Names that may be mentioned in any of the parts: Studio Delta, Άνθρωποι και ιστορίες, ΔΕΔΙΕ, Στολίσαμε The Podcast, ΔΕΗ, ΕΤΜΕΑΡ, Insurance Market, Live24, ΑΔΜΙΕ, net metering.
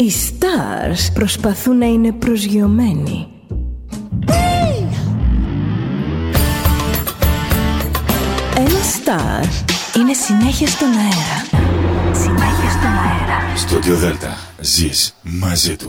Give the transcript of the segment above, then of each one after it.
Οι stars προσπαθούν να είναι προσγειωμένοι. Ένα στάρ είναι συνέχεια στον αέρα. Συνέχεια στον αέρα. Studio Delta. Ζεις μαζί του.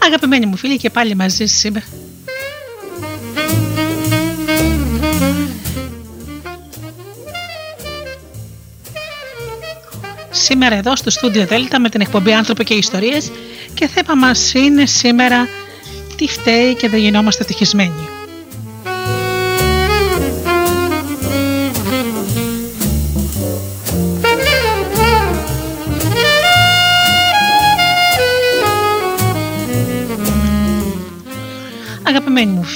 Αγαπημένοι μου φίλοι, και πάλι μαζί σας είμαι. Σήμερα εδώ στο Studio Delta με την εκπομπή «Άνθρωποι και ιστορίες», και θέμα μας είναι σήμερα τι φταίει και δεν γινόμαστε ευτυχισμένοι.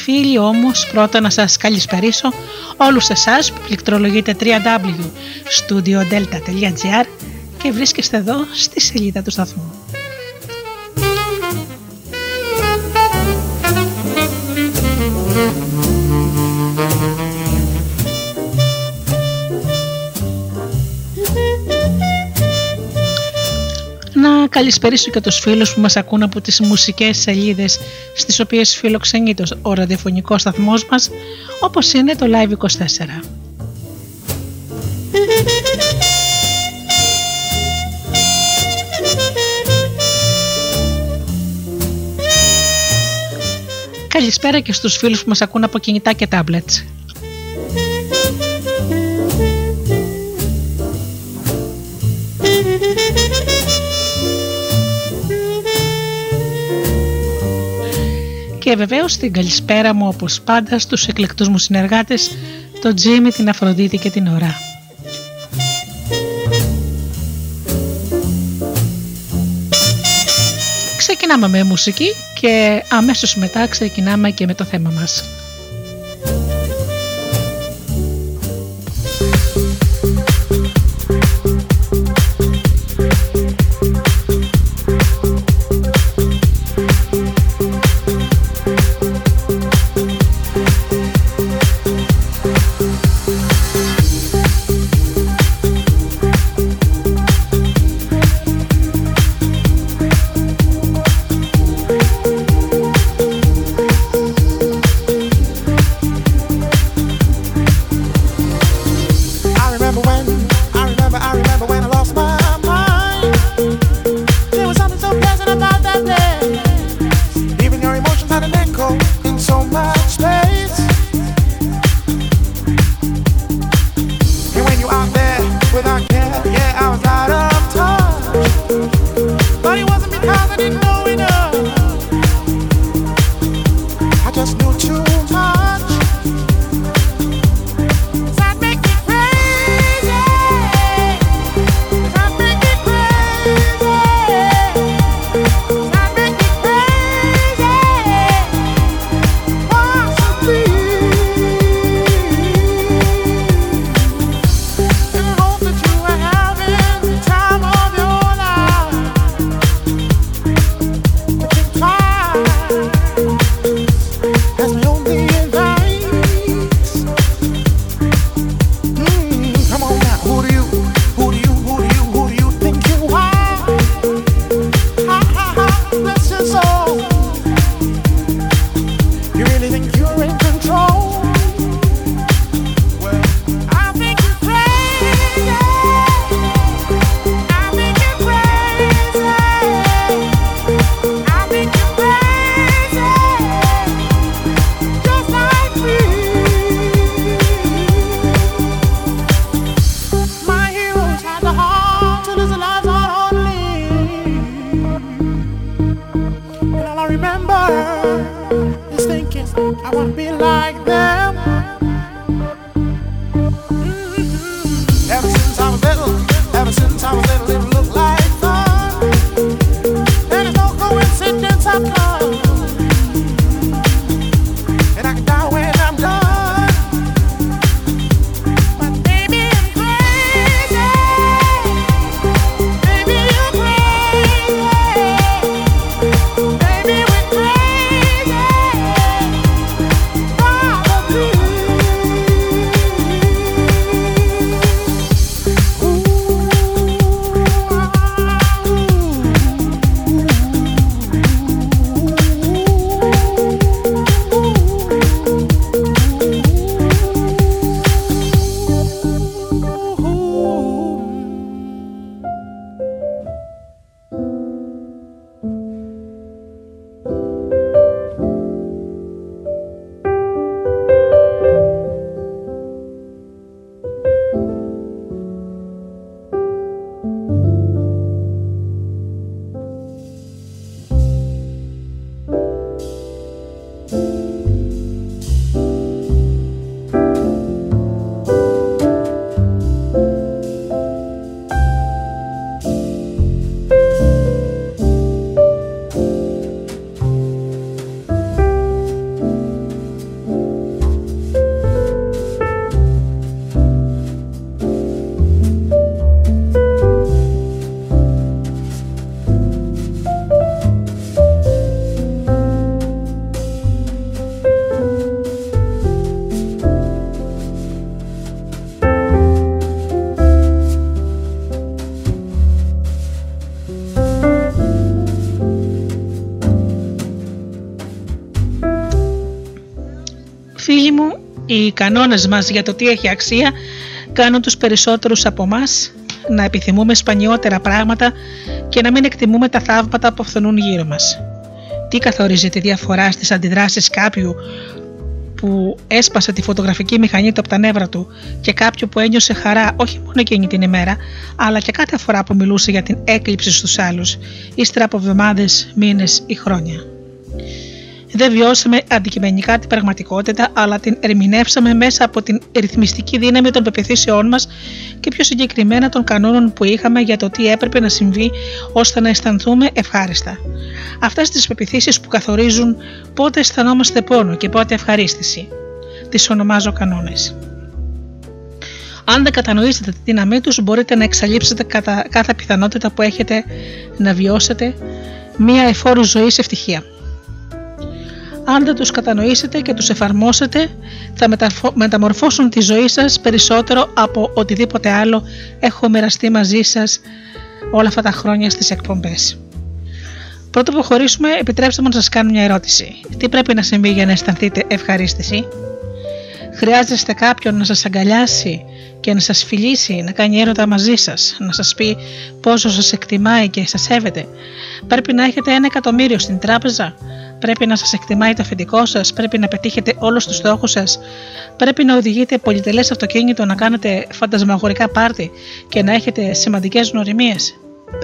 Φίλοι, όμως πρώτα να σας καλησπερίσω όλους εσάς που πληκτρολογείτε www.studiodelta.gr και βρίσκεστε εδώ στη σελίδα του σταθμού. Καλησπερίσω και τους φίλους που μας ακούν από τις μουσικές σελίδες στις οποίες φιλοξενείται ο ραδιοφωνικός σταθμός μας, όπως είναι το Live24. Καλησπέρα και στους φίλους που μας ακούν από κινητά και τάμπλετς. Και βεβαίως την καλησπέρα μου όπως πάντα στους εκλεκτούς μου συνεργάτες, τον Τζίμι, την Αφροδίτη και την Ωρά. Ξεκινάμε με μουσική και αμέσως μετά ξεκινάμε και με το θέμα μας. οι κανόνες μας για το τι έχει αξία κάνουν τους περισσότερους από εμάς να επιθυμούμε σπανιότερα πράγματα και να μην εκτιμούμε τα θαύματα που φθονούν γύρω μας. Τι καθορίζει τη διαφορά στις αντιδράσεις κάποιου που έσπασε τη φωτογραφική μηχανή του από τα νεύρα του και κάποιου που ένιωσε χαρά όχι μόνο εκείνη την ημέρα, αλλά και κάθε φορά που μιλούσε για την έκλειψη στους άλλους, ύστερα από εβδομάδες, μήνες ή χρόνια. Δεν βιώσαμε αντικειμενικά την πραγματικότητα, αλλά την ερμηνεύσαμε μέσα από την ρυθμιστική δύναμη των πεποιθήσεών μας και πιο συγκεκριμένα των κανόνων που είχαμε για το τι έπρεπε να συμβεί ώστε να αισθανθούμε ευχάριστα. Αυτές τις πεποιθήσεις που καθορίζουν πότε αισθανόμαστε πόνο και πότε ευχαρίστηση. Τις ονομάζω κανόνες. Αν δεν κατανοήσετε τη δύναμή τους, μπορείτε να εξαλείψετε κάθε πιθανότητα που έχετε να βιώσετε μία εφόρου ζωή σε ευτυχία. Αν δεν τους κατανοήσετε και τους εφαρμόσετε, θα μεταμορφώσουν τη ζωή σας περισσότερο από οτιδήποτε άλλο έχω μοιραστεί μαζί σας όλα αυτά τα χρόνια στις εκπομπές. Πρώτα που χωρίσουμε, επιτρέψτε μου να σας κάνω μια ερώτηση. Τι πρέπει να συμβεί για να αισθανθείτε ευχαρίστηση? Χρειάζεστε κάποιον να σας αγκαλιάσει και να σας φιλήσει, να κάνει έρωτα μαζί σας, να σας πει πόσο σας εκτιμάει και σας σέβεται? Πρέπει να έχετε 1.000.000 στην τράπεζα? Πρέπει να σας εκτιμάει το αφεντικό σας? Πρέπει να πετύχετε όλους τους στόχους σας? Πρέπει να οδηγείτε πολυτελές αυτοκίνητο, να κάνετε φαντασμαγορικά πάρτι και να έχετε σημαντικές γνωριμίες?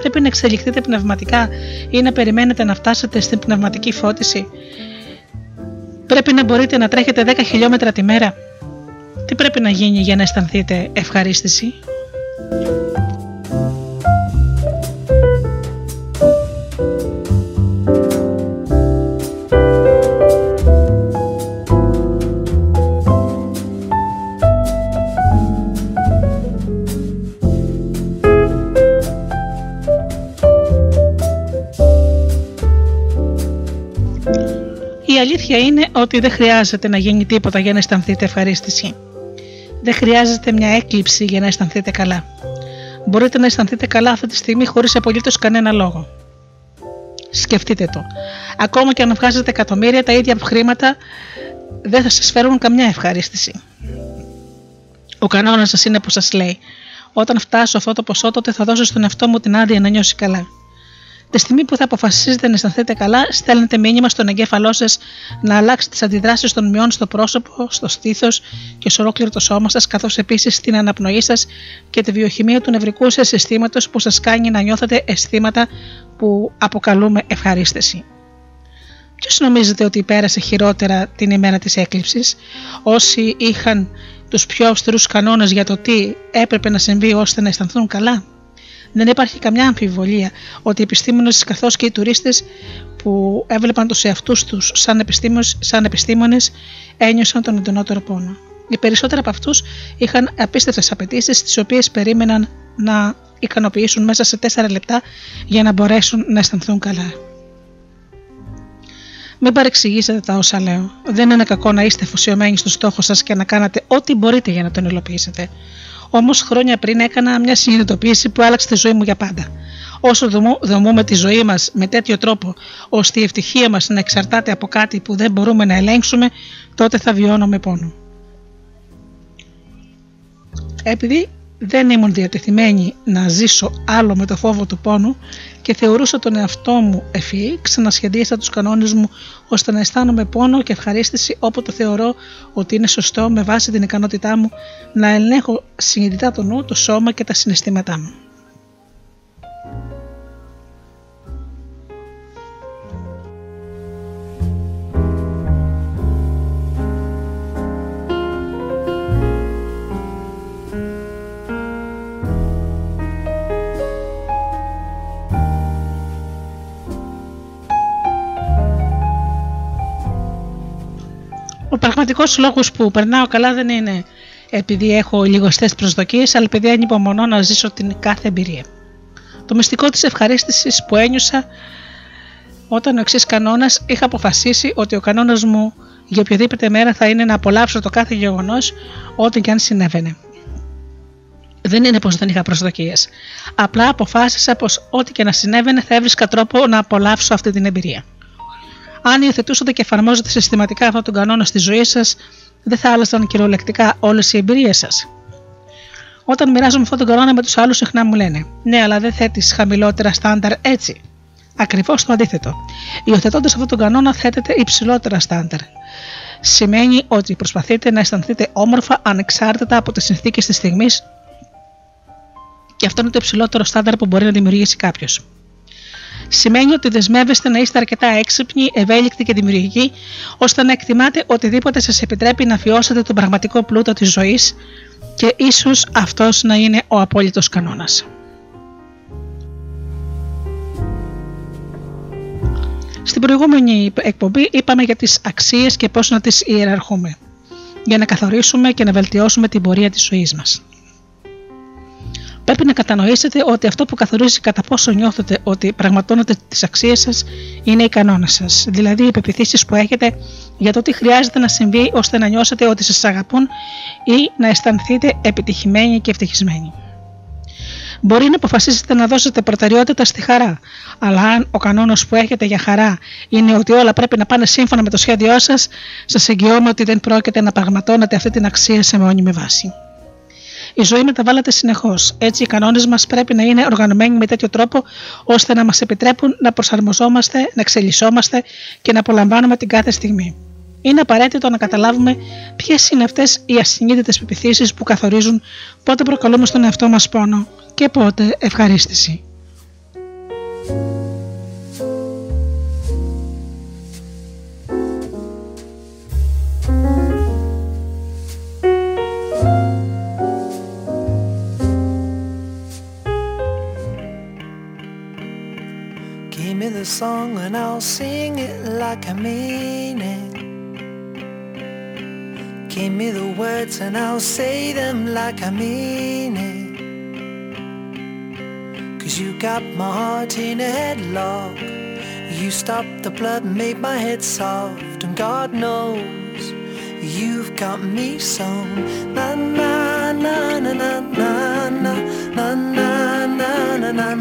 Πρέπει να εξελιχθείτε πνευματικά ή να περιμένετε να φτάσετε στην πνευματική φώτιση? Πρέπει να μπορείτε να τρέχετε 10 χιλιόμετρα τη μέρα? Τι πρέπει να γίνει για να αισθανθείτε ευχαρίστηση? Η αλήθεια είναι ότι δεν χρειάζεται να γίνει τίποτα για να αισθανθείτε ευχαρίστηση. Δεν χρειάζεται μια έκλειψη για να αισθανθείτε καλά. Μπορείτε να αισθανθείτε καλά αυτή τη στιγμή χωρίς απολύτως κανένα λόγο. Σκεφτείτε το. Ακόμα και αν βγάζετε εκατομμύρια, τα ίδια χρήματα δεν θα σας φέρουν καμιά ευχαρίστηση. Ο κανόνας σας είναι που σας λέει: όταν φτάσω αυτό το ποσό, τότε θα δώσω στον εαυτό μου την άδεια να νιώσει καλά. Τη στιγμή που θα αποφασίζετε να αισθανθείτε καλά, στέλνετε μήνυμα στον εγκέφαλό σας να αλλάξει τις αντιδράσεις των μειών στο πρόσωπο, στο στήθος και σε ολόκληρο το σώμα σας, καθώς επίσης την αναπνοή σας και τη βιοχημία του νευρικού σας συστήματος που σας κάνει να νιώθετε αισθήματα που αποκαλούμε ευχαρίστηση. Ποιος νομίζετε ότι πέρασε χειρότερα την ημέρα της έκλειψης? Όσοι είχαν τους πιο αυστηρούς κανόνες για το τι έπρεπε να συμβεί ώστε να αισθανθούν καλά? Δεν υπάρχει καμιά αμφιβολία ότι οι επιστήμονες καθώς και οι τουρίστες που έβλεπαν τους εαυτούς τους σαν επιστήμονες ένιωσαν τον εντονότερο πόνο. Οι περισσότεροι από αυτούς είχαν απίστευτες απαιτήσεις τις οποίες περίμεναν να ικανοποιήσουν μέσα σε 4 λεπτά για να μπορέσουν να αισθανθούν καλά. Μην παρεξηγήσετε τα όσα λέω. Δεν είναι κακό να είστε αφοσιωμένοι στο στόχο σας και να κάνετε ό,τι μπορείτε για να τον υλοποιήσετε. Όμως χρόνια πριν έκανα μια συνειδητοποίηση που άλλαξε τη ζωή μου για πάντα. Όσο δομούμε τη ζωή μας με τέτοιο τρόπο ώστε η ευτυχία μας να εξαρτάται από κάτι που δεν μπορούμε να ελέγξουμε, τότε θα βιώνουμε πόνο. Επειδή δεν ήμουν διατεθειμένη να ζήσω άλλο με το φόβο του πόνου και θεωρούσα τον εαυτό μου ευφυή, ξανασχεδίασα τους κανόνες μου ώστε να αισθάνομαι πόνο και ευχαρίστηση όποτε θεωρώ ότι είναι σωστό με βάση την ικανότητά μου να ελέγχω συνειδητά το νου, το σώμα και τα συναισθήματά μου. Ο πραγματικός λόγος που περνάω καλά δεν είναι επειδή έχω λιγοστές προσδοκίες, αλλά επειδή ανυπομονώ να ζήσω την κάθε εμπειρία. Το μυστικό της ευχαρίστησης που ένιωσα όταν ο εξής κανόνας είχα αποφασίσει ότι ο κανόνας μου για οποιαδήποτε μέρα θα είναι να απολαύσω το κάθε γεγονός, ό,τι και αν συνέβαινε. Δεν είναι πως δεν είχα προσδοκίες. Απλά αποφάσισα πως ό,τι και να συνέβαινε θα έβρισκα τρόπο να απολαύσω αυτή την εμπειρία. Αν υιοθετούσατε και εφαρμόζετε συστηματικά αυτόν τον κανόνα στη ζωή σας, δεν θα άλλασαν κυριολεκτικά όλες οι εμπειρίες σας. Όταν μοιράζομαι αυτόν τον κορώνα με τους άλλους, συχνά μου λένε: ναι, αλλά δεν θέτεις χαμηλότερα στάνταρ έτσι. Ακριβώς το αντίθετο. Υιοθετώντας αυτόν τον κανόνα, θέτετε υψηλότερα στάνταρ. Σημαίνει ότι προσπαθείτε να αισθανθείτε όμορφα ανεξάρτητα από τις συνθήκες της στιγμής, και αυτό είναι το υψηλότερο στάνταρ που μπορεί να δημιουργήσει κάποιος. Σημαίνει ότι δεσμεύεστε να είστε αρκετά έξυπνοι, ευέλικτοι και δημιουργικοί, ώστε να εκτιμάτε οτιδήποτε σας επιτρέπει να βιώσετε τον πραγματικό πλούτο της ζωής, και ίσως αυτός να είναι ο απόλυτος κανόνας. Στην προηγούμενη εκπομπή είπαμε για τις αξίες και πώς να τις ιεραρχούμε, για να καθορίσουμε και να βελτιώσουμε την πορεία της ζωής μας. Πρέπει να κατανοήσετε ότι αυτό που καθορίζει κατά πόσο νιώθετε ότι πραγματώνετε τις αξίες σας είναι οι κανόνες σας, δηλαδή οι πεποιθήσεις που έχετε για το τι χρειάζεται να συμβεί ώστε να νιώσετε ότι σας αγαπούν ή να αισθανθείτε επιτυχημένοι και ευτυχισμένοι. Μπορεί να αποφασίσετε να δώσετε προτεραιότητα στη χαρά, αλλά αν ο κανόνας που έχετε για χαρά είναι ότι όλα πρέπει να πάνε σύμφωνα με το σχέδιό σας, σας εγγυώμαι ότι δεν πρόκειται να πραγματώνετε αυτή την αξία σε μόνιμη βάση. Η ζωή μεταβάλλεται συνεχώς, έτσι οι κανόνες μας πρέπει να είναι οργανωμένοι με τέτοιο τρόπο ώστε να μας επιτρέπουν να προσαρμοζόμαστε, να εξελισσόμαστε και να απολαμβάνουμε την κάθε στιγμή. Είναι απαραίτητο να καταλάβουμε ποιες είναι αυτές οι ασυνείδητες πεποιθήσεις που καθορίζουν πότε προκαλούμε στον εαυτό μας πόνο και πότε ευχαρίστηση. Give me the song and I'll sing it like I mean it. Give me the words and I'll say them like I mean it. Cause you got my heart in a headlock. You stopped the blood and made my head soft. And God knows you've got me sewn. Na na na na na na na na na na na na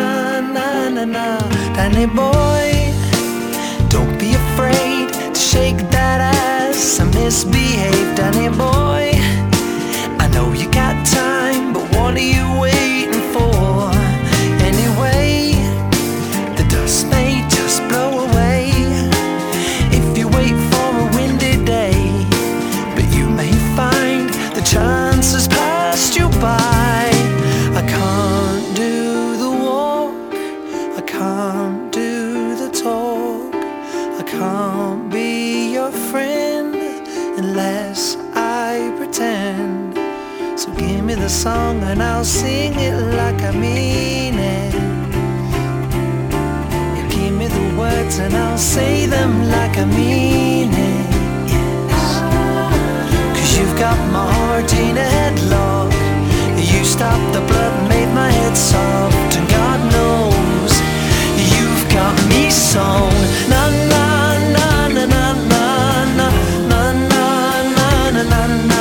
na na na. Danny boy, don't be afraid to shake that ass and misbehave. Danny boy, I know you got time, but what are you waiting for? Anyway, the dust may just blow away if you wait for a windy day. But you may find the chances passed you by. So give me the song and I'll sing it like I mean it. You give me the words and I'll say them like I mean it. Cause you've got my heart in a headlock. You stopped the blood and made my head soft. And God knows you've got me sewn. Na na na na na na na na na na na na.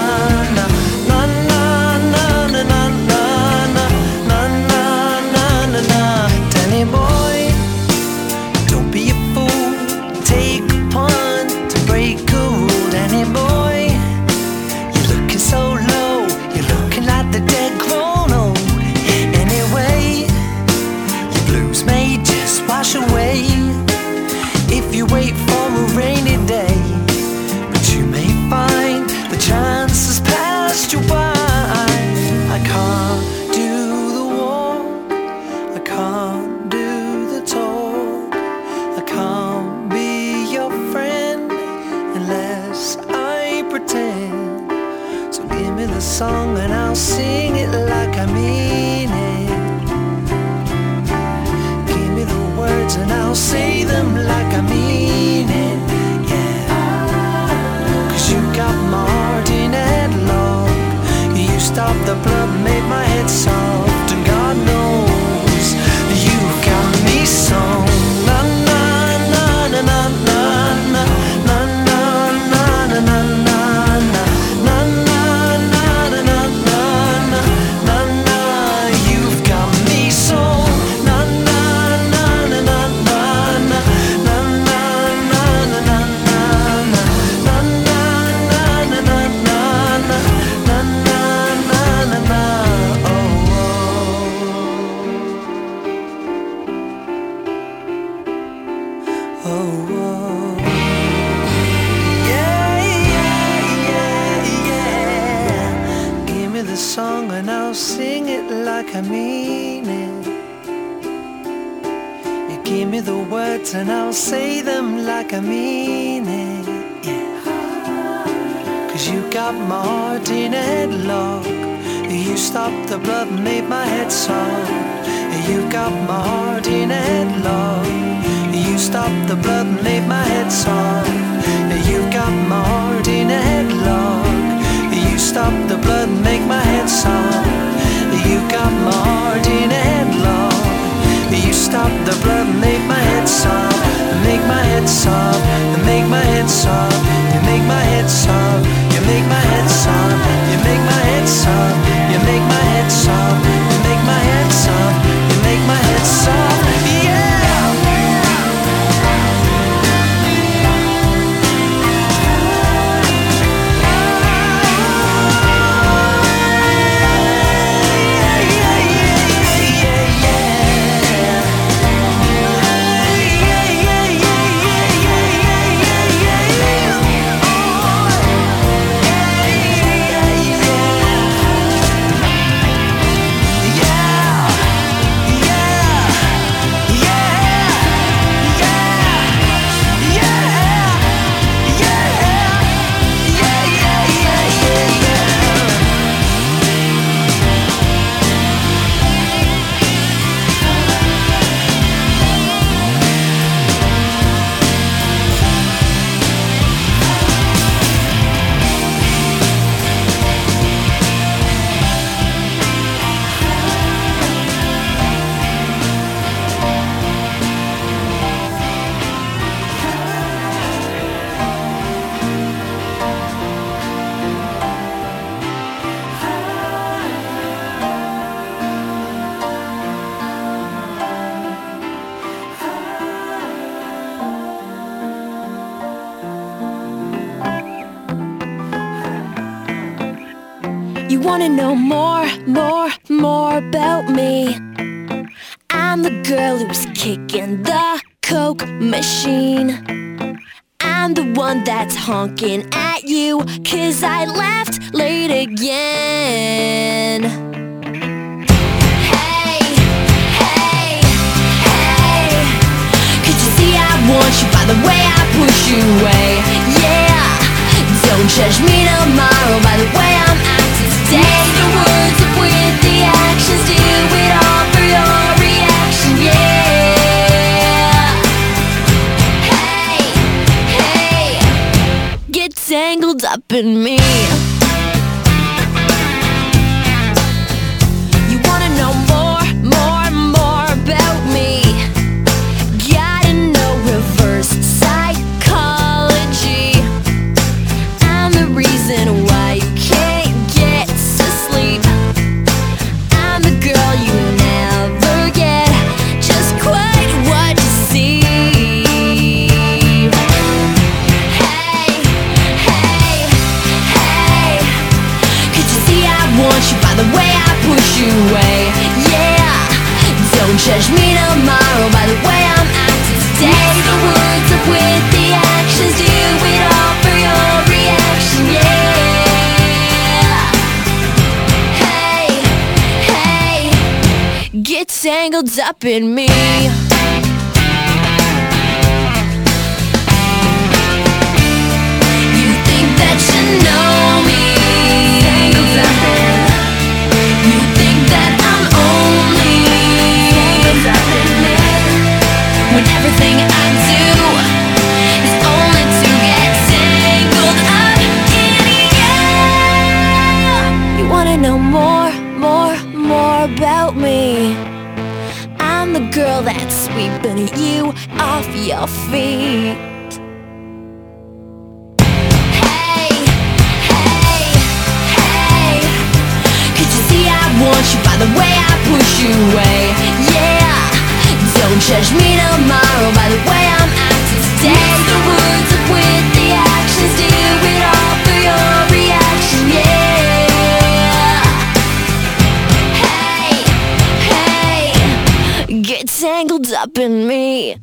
camine. You give me the words and I'll say them like I mean it, yeah. Cause you got my heart in a headlock. You stopped the blood, made my head soft. You got my heart in a headlock. You stopped the blood, made my head soft. You got my heart in a headlock. You stopped the blood, make my head soft. You got my heart in a headlock. You stopped the blood, made my head soft. Make my head soft. Make my head soft. You make my head soft. You make my head soft. You make my head soft. You make my head soft. You make my head soft. You make my head soft. Yeah. Wanna know more about me? I'm the girl who's kicking the coke machine. I'm the one that's honking at you, cause I left late again. Hey, hey, hey. Could you see I want you by the way I push you away? Yeah, don't judge me tomorrow by the way I'm acting. Take the words up with the actions, do it all for your reaction, yeah. Hey, hey, get tangled up in me. You wanna know more about me? Gotta know reverse psychology. I'm the reason why you can't. Push you away, yeah. Don't judge me tomorrow by the way I'm acting today. Make the words up with the actions, do it all for your reaction, yeah. Hey, hey, get tangled up in me. You think that you know me? Tangled up in me. When everything I do is only to get tangled up in you. You wanna know more about me? I'm the girl that's sweeping you off your feet. Hey, hey, hey. Could you see I want you by the way I push you away? Yeah. Don't judge me tomorrow by the way I'm acting today. Mix the words up with the actions, do it all for your reaction, yeah. Hey, hey, get tangled up in me.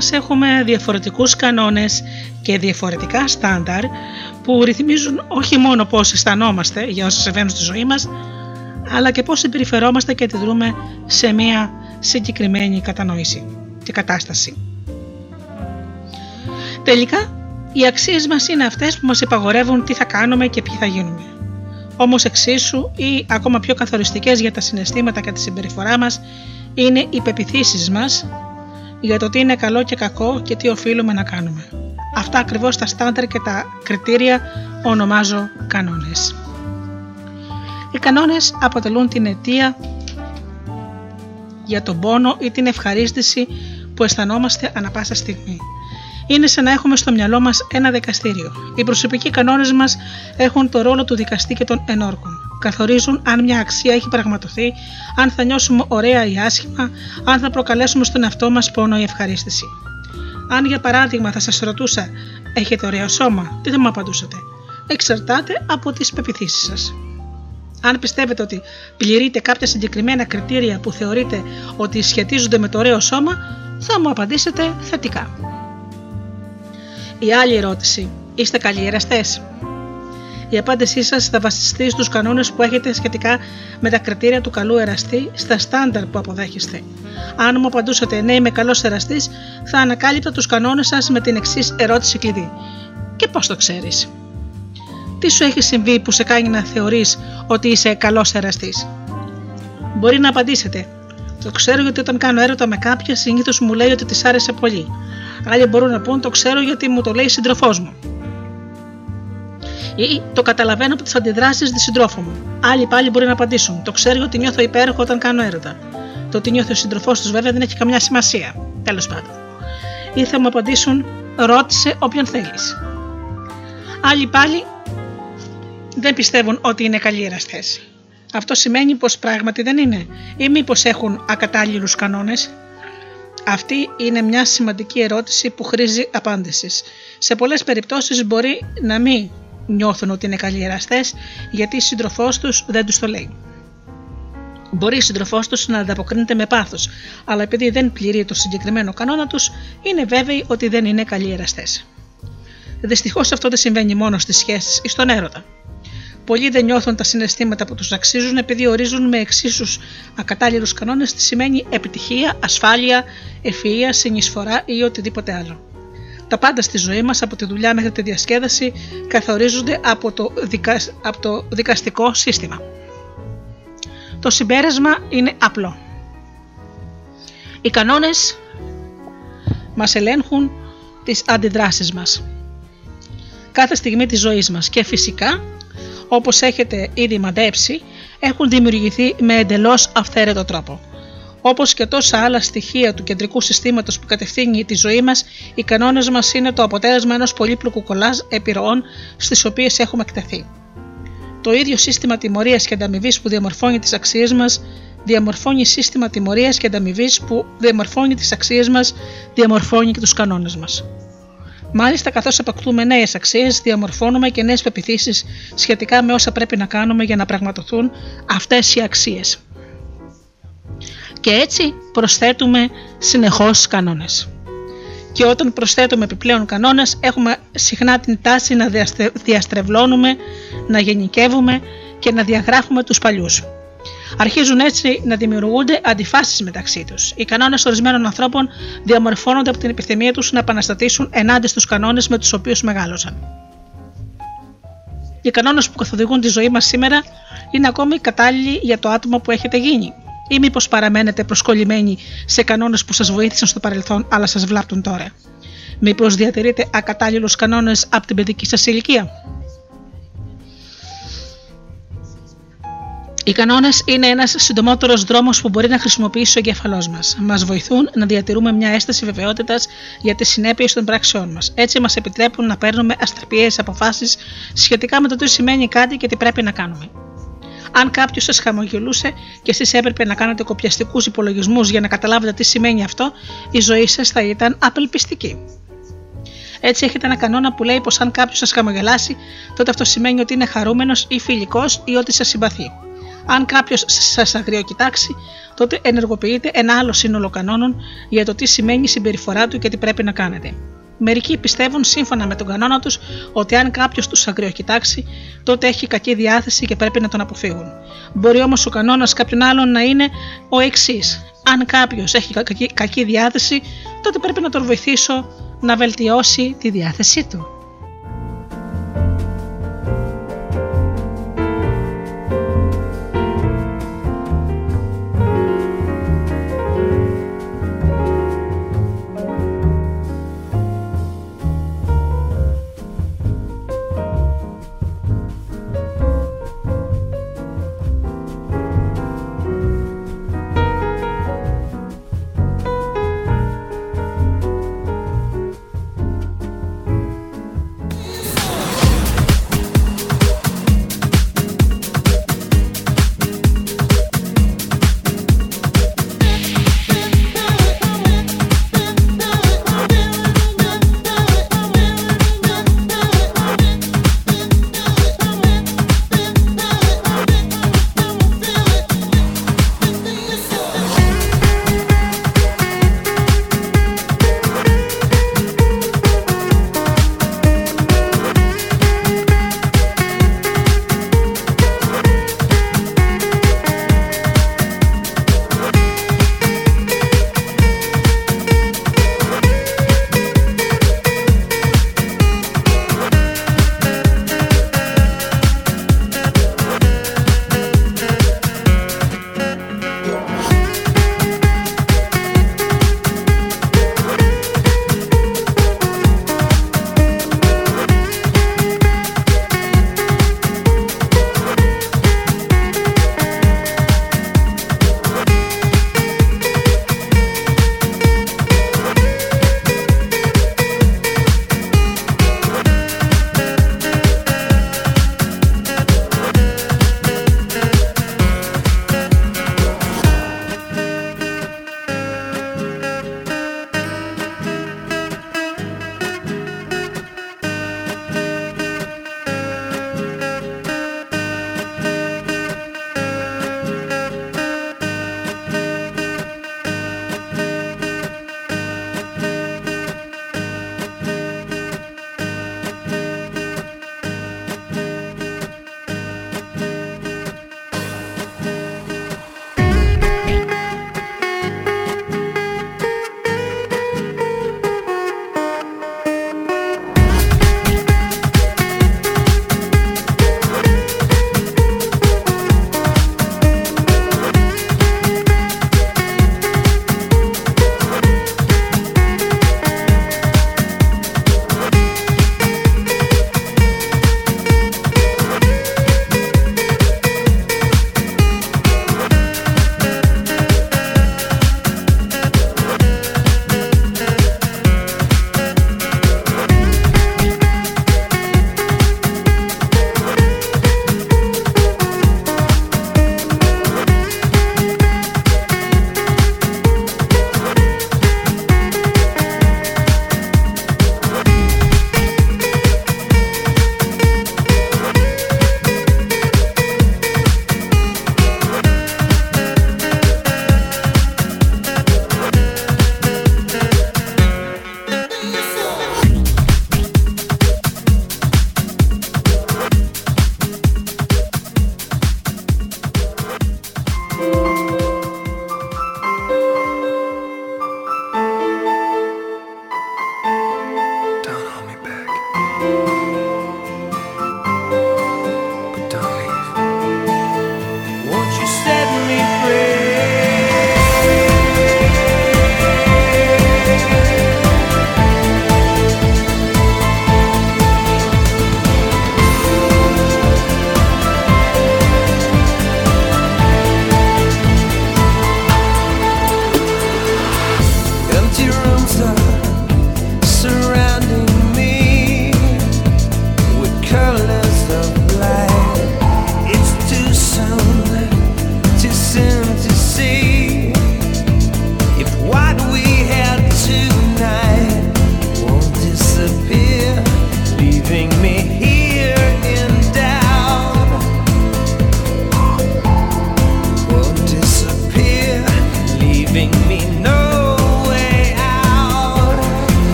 μας έχουμε διαφορετικούς κανόνες και διαφορετικά στάνταρ που ρυθμίζουν όχι μόνο πώς αισθανόμαστε για όσα συμβαίνουν στη ζωή μας, αλλά και πώς συμπεριφερόμαστε και αντιδρούμε σε μια συγκεκριμένη κατανόηση και κατάσταση. Τελικά, οι αξίες μας είναι αυτές που μας υπαγορεύουν τι θα κάνουμε και ποιοι θα γίνουμε. Όμως εξίσου ή ακόμα πιο καθοριστικές για τα συναισθήματα και τη συμπεριφορά μας είναι οι πεποιθήσεις μας για το τι είναι καλό και κακό και τι οφείλουμε να κάνουμε. Αυτά ακριβώς τα στάνταρ και τα κριτήρια ονομάζω κανόνες. Οι κανόνες αποτελούν την αιτία για τον πόνο ή την ευχαρίστηση που αισθανόμαστε ανα πάσα στιγμή. Είναι σαν να έχουμε στο μυαλό μας ένα δικαστήριο. Οι προσωπικοί κανόνες μας έχουν το ρόλο του δικαστή και των ενόρκων. Καθορίζουν αν μια αξία έχει πραγματοθεί, αν θα νιώσουμε ωραία ή άσχημα, αν θα προκαλέσουμε στον εαυτό μας πόνο ή ευχαρίστηση. Αν για παράδειγμα θα σας ρωτούσα «Έχετε ωραίο σώμα», τι θα μου απαντούσατε? Εξαρτάται από τις πεποιθήσεις σας. Αν πιστεύετε ότι πληρείτε κάποια συγκεκριμένα κριτήρια που θεωρείτε ότι σχετίζονται με το ωραίο σώμα, θα μου απαντήσετε θετικά. Η άλλη ερώτηση, είστε καλλιεραστές? Η απάντησή σας θα βασιστεί στους κανόνες που έχετε σχετικά με τα κριτήρια του καλού εραστή, στα στάνταρ που αποδέχεστε. Αν μου απαντούσατε ναι, είμαι καλός εραστής, θα ανακάλυπτα τους κανόνες σας με την εξής ερώτηση κλειδί. Και πώς το ξέρεις? Τι σου έχει συμβεί που σε κάνει να θεωρείς ότι είσαι καλός εραστής? Μπορεί να απαντήσετε, το ξέρω γιατί όταν κάνω έρωτα με κάποια συνήθως μου λέει ότι της άρεσε πολύ. Άλλοι μπορούν να πούν το ξέρω γιατί μου το λέει συντροφός μου. Ή το καταλαβαίνω από τις αντιδράσεις της συντρόφου μου. Άλλοι πάλι μπορεί να απαντήσουν, το ξέρω ότι νιώθω υπέροχο όταν κάνω έρωτα. Το ότι νιώθει ο συντροφός τους βέβαια δεν έχει καμιά σημασία. Τέλος πάντων. Ή θα μου απαντήσουν, ρώτησε όποιον θέλεις. Άλλοι πάλι δεν πιστεύουν ότι είναι καλοί εραστές. Αυτό σημαίνει πως πράγματι δεν είναι, ή μήπως έχουν ακατάλληλους κανόνες? Αυτή είναι μια σημαντική ερώτηση που χρήζει απάντησης. Σε πολλές περιπτώσεις μπορεί να μην νιώθουν ότι είναι καλοί εραστές γιατί η σύντροφός τους δεν τους το λέει. Μπορεί η σύντροφός τους να ανταποκρίνεται με πάθος, αλλά επειδή δεν πληρεί το συγκεκριμένο κανόνα τους, είναι βέβαιοι ότι δεν είναι καλοί εραστές. Δυστυχώς αυτό δεν συμβαίνει μόνο στις σχέσεις ή στον έρωτα. Πολλοί δεν νιώθουν τα συναισθήματα που τους αξίζουν επειδή ορίζουν με εξίσου ακατάλληλους κανόνες τι σημαίνει επιτυχία, ασφάλεια, ευφυΐα, συνεισφορά ή οτιδήποτε άλλο. Τα πάντα στη ζωή μας, από τη δουλειά μέχρι τη διασκέδαση, καθορίζονται από το δικαστικό σύστημα. Το συμπέρασμα είναι απλό. Οι κανόνες μας ελέγχουν τις αντιδράσεις μας κάθε στιγμή της ζωής μας και φυσικά, όπως έχετε ήδη μαντέψει, έχουν δημιουργηθεί με εντελώς αυθαίρετο τρόπο. Όπως και τόσα άλλα στοιχεία του κεντρικού συστήματος που κατευθύνει τη ζωή μας, οι κανόνες μας είναι το αποτέλεσμα ενός πολύπλοκου κολάζ επιρροών στις οποίες έχουμε εκτεθεί. Το ίδιο σύστημα τιμωρίας και ανταμοιβής που διαμορφώνει τις αξίες μας, διαμορφώνει σύστημα τιμωρίας και ανταμοιβής που διαμορφώνει τις αξίες μας, διαμορφώνει και τους κανόνες μας. Μάλιστα, καθώς αποκτούμε νέες αξίες, διαμορφώνουμε και νέες πεποιθήσεις σχετικά με όσα πρέπει να κάνουμε για να πραγματοθούν αυτές οι αξίες. Και έτσι προσθέτουμε συνεχώς κανόνες. Και όταν προσθέτουμε επιπλέον κανόνες, έχουμε συχνά την τάση να διαστρεβλώνουμε, να γενικεύουμε και να διαγράφουμε τους παλιούς. Αρχίζουν έτσι να δημιουργούνται αντιφάσεις μεταξύ τους. Οι κανόνες ορισμένων ανθρώπων διαμορφώνονται από την επιθυμία τους να επαναστατήσουν ενάντια στους κανόνες με τους οποίους μεγάλωσαν. Οι κανόνες που καθοδηγούν τη ζωή μας σήμερα είναι ακόμη κατάλληλοι για το άτομο που έχετε γίνει, ή μήπως παραμένετε προσκολλημένοι σε κανόνες που σας βοήθησαν στο παρελθόν αλλά σας βλάπτουν τώρα? Μήπως διατηρείτε ακατάλληλους κανόνες από την παιδική σας ηλικία? Οι κανόνες είναι ένας συντομότερος δρόμος που μπορεί να χρησιμοποιήσει ο εγκέφαλός μας. Μας βοηθούν να διατηρούμε μια αίσθηση βεβαιότητας για τις συνέπειες των πράξεών μας. Έτσι μας επιτρέπουν να παίρνουμε αστραπιαίες αποφάσεις σχετικά με το τι σημαίνει κάτι και τι πρέπει να κάνουμε. Αν κάποιος σας χαμογελούσε και εσείς έπρεπε να κάνετε κοπιαστικούς υπολογισμούς για να καταλάβετε τι σημαίνει αυτό, η ζωή σας θα ήταν απελπιστική. Έτσι έχετε ένα κανόνα που λέει πως αν κάποιος σας χαμογελάσει, τότε αυτό σημαίνει ότι είναι χαρούμενος ή φιλικός ή ότι σας συμπαθεί. Αν κάποιος σας αγριοκοιτάξει, τότε ενεργοποιείται ένα άλλο σύνολο κανόνων για το τι σημαίνει η συμπεριφορά του και τι πρέπει να κάνετε. Μερικοί πιστεύουν σύμφωνα με τον κανόνα τους ότι αν κάποιος τους αγριοκοιτάξει, τότε έχει κακή διάθεση και πρέπει να τον αποφύγουν. Μπορεί όμως ο κανόνας κάποιων άλλων να είναι ο εξής: αν κάποιος έχει κακή διάθεση, τότε πρέπει να τον βοηθήσω να βελτιώσει τη διάθεσή του.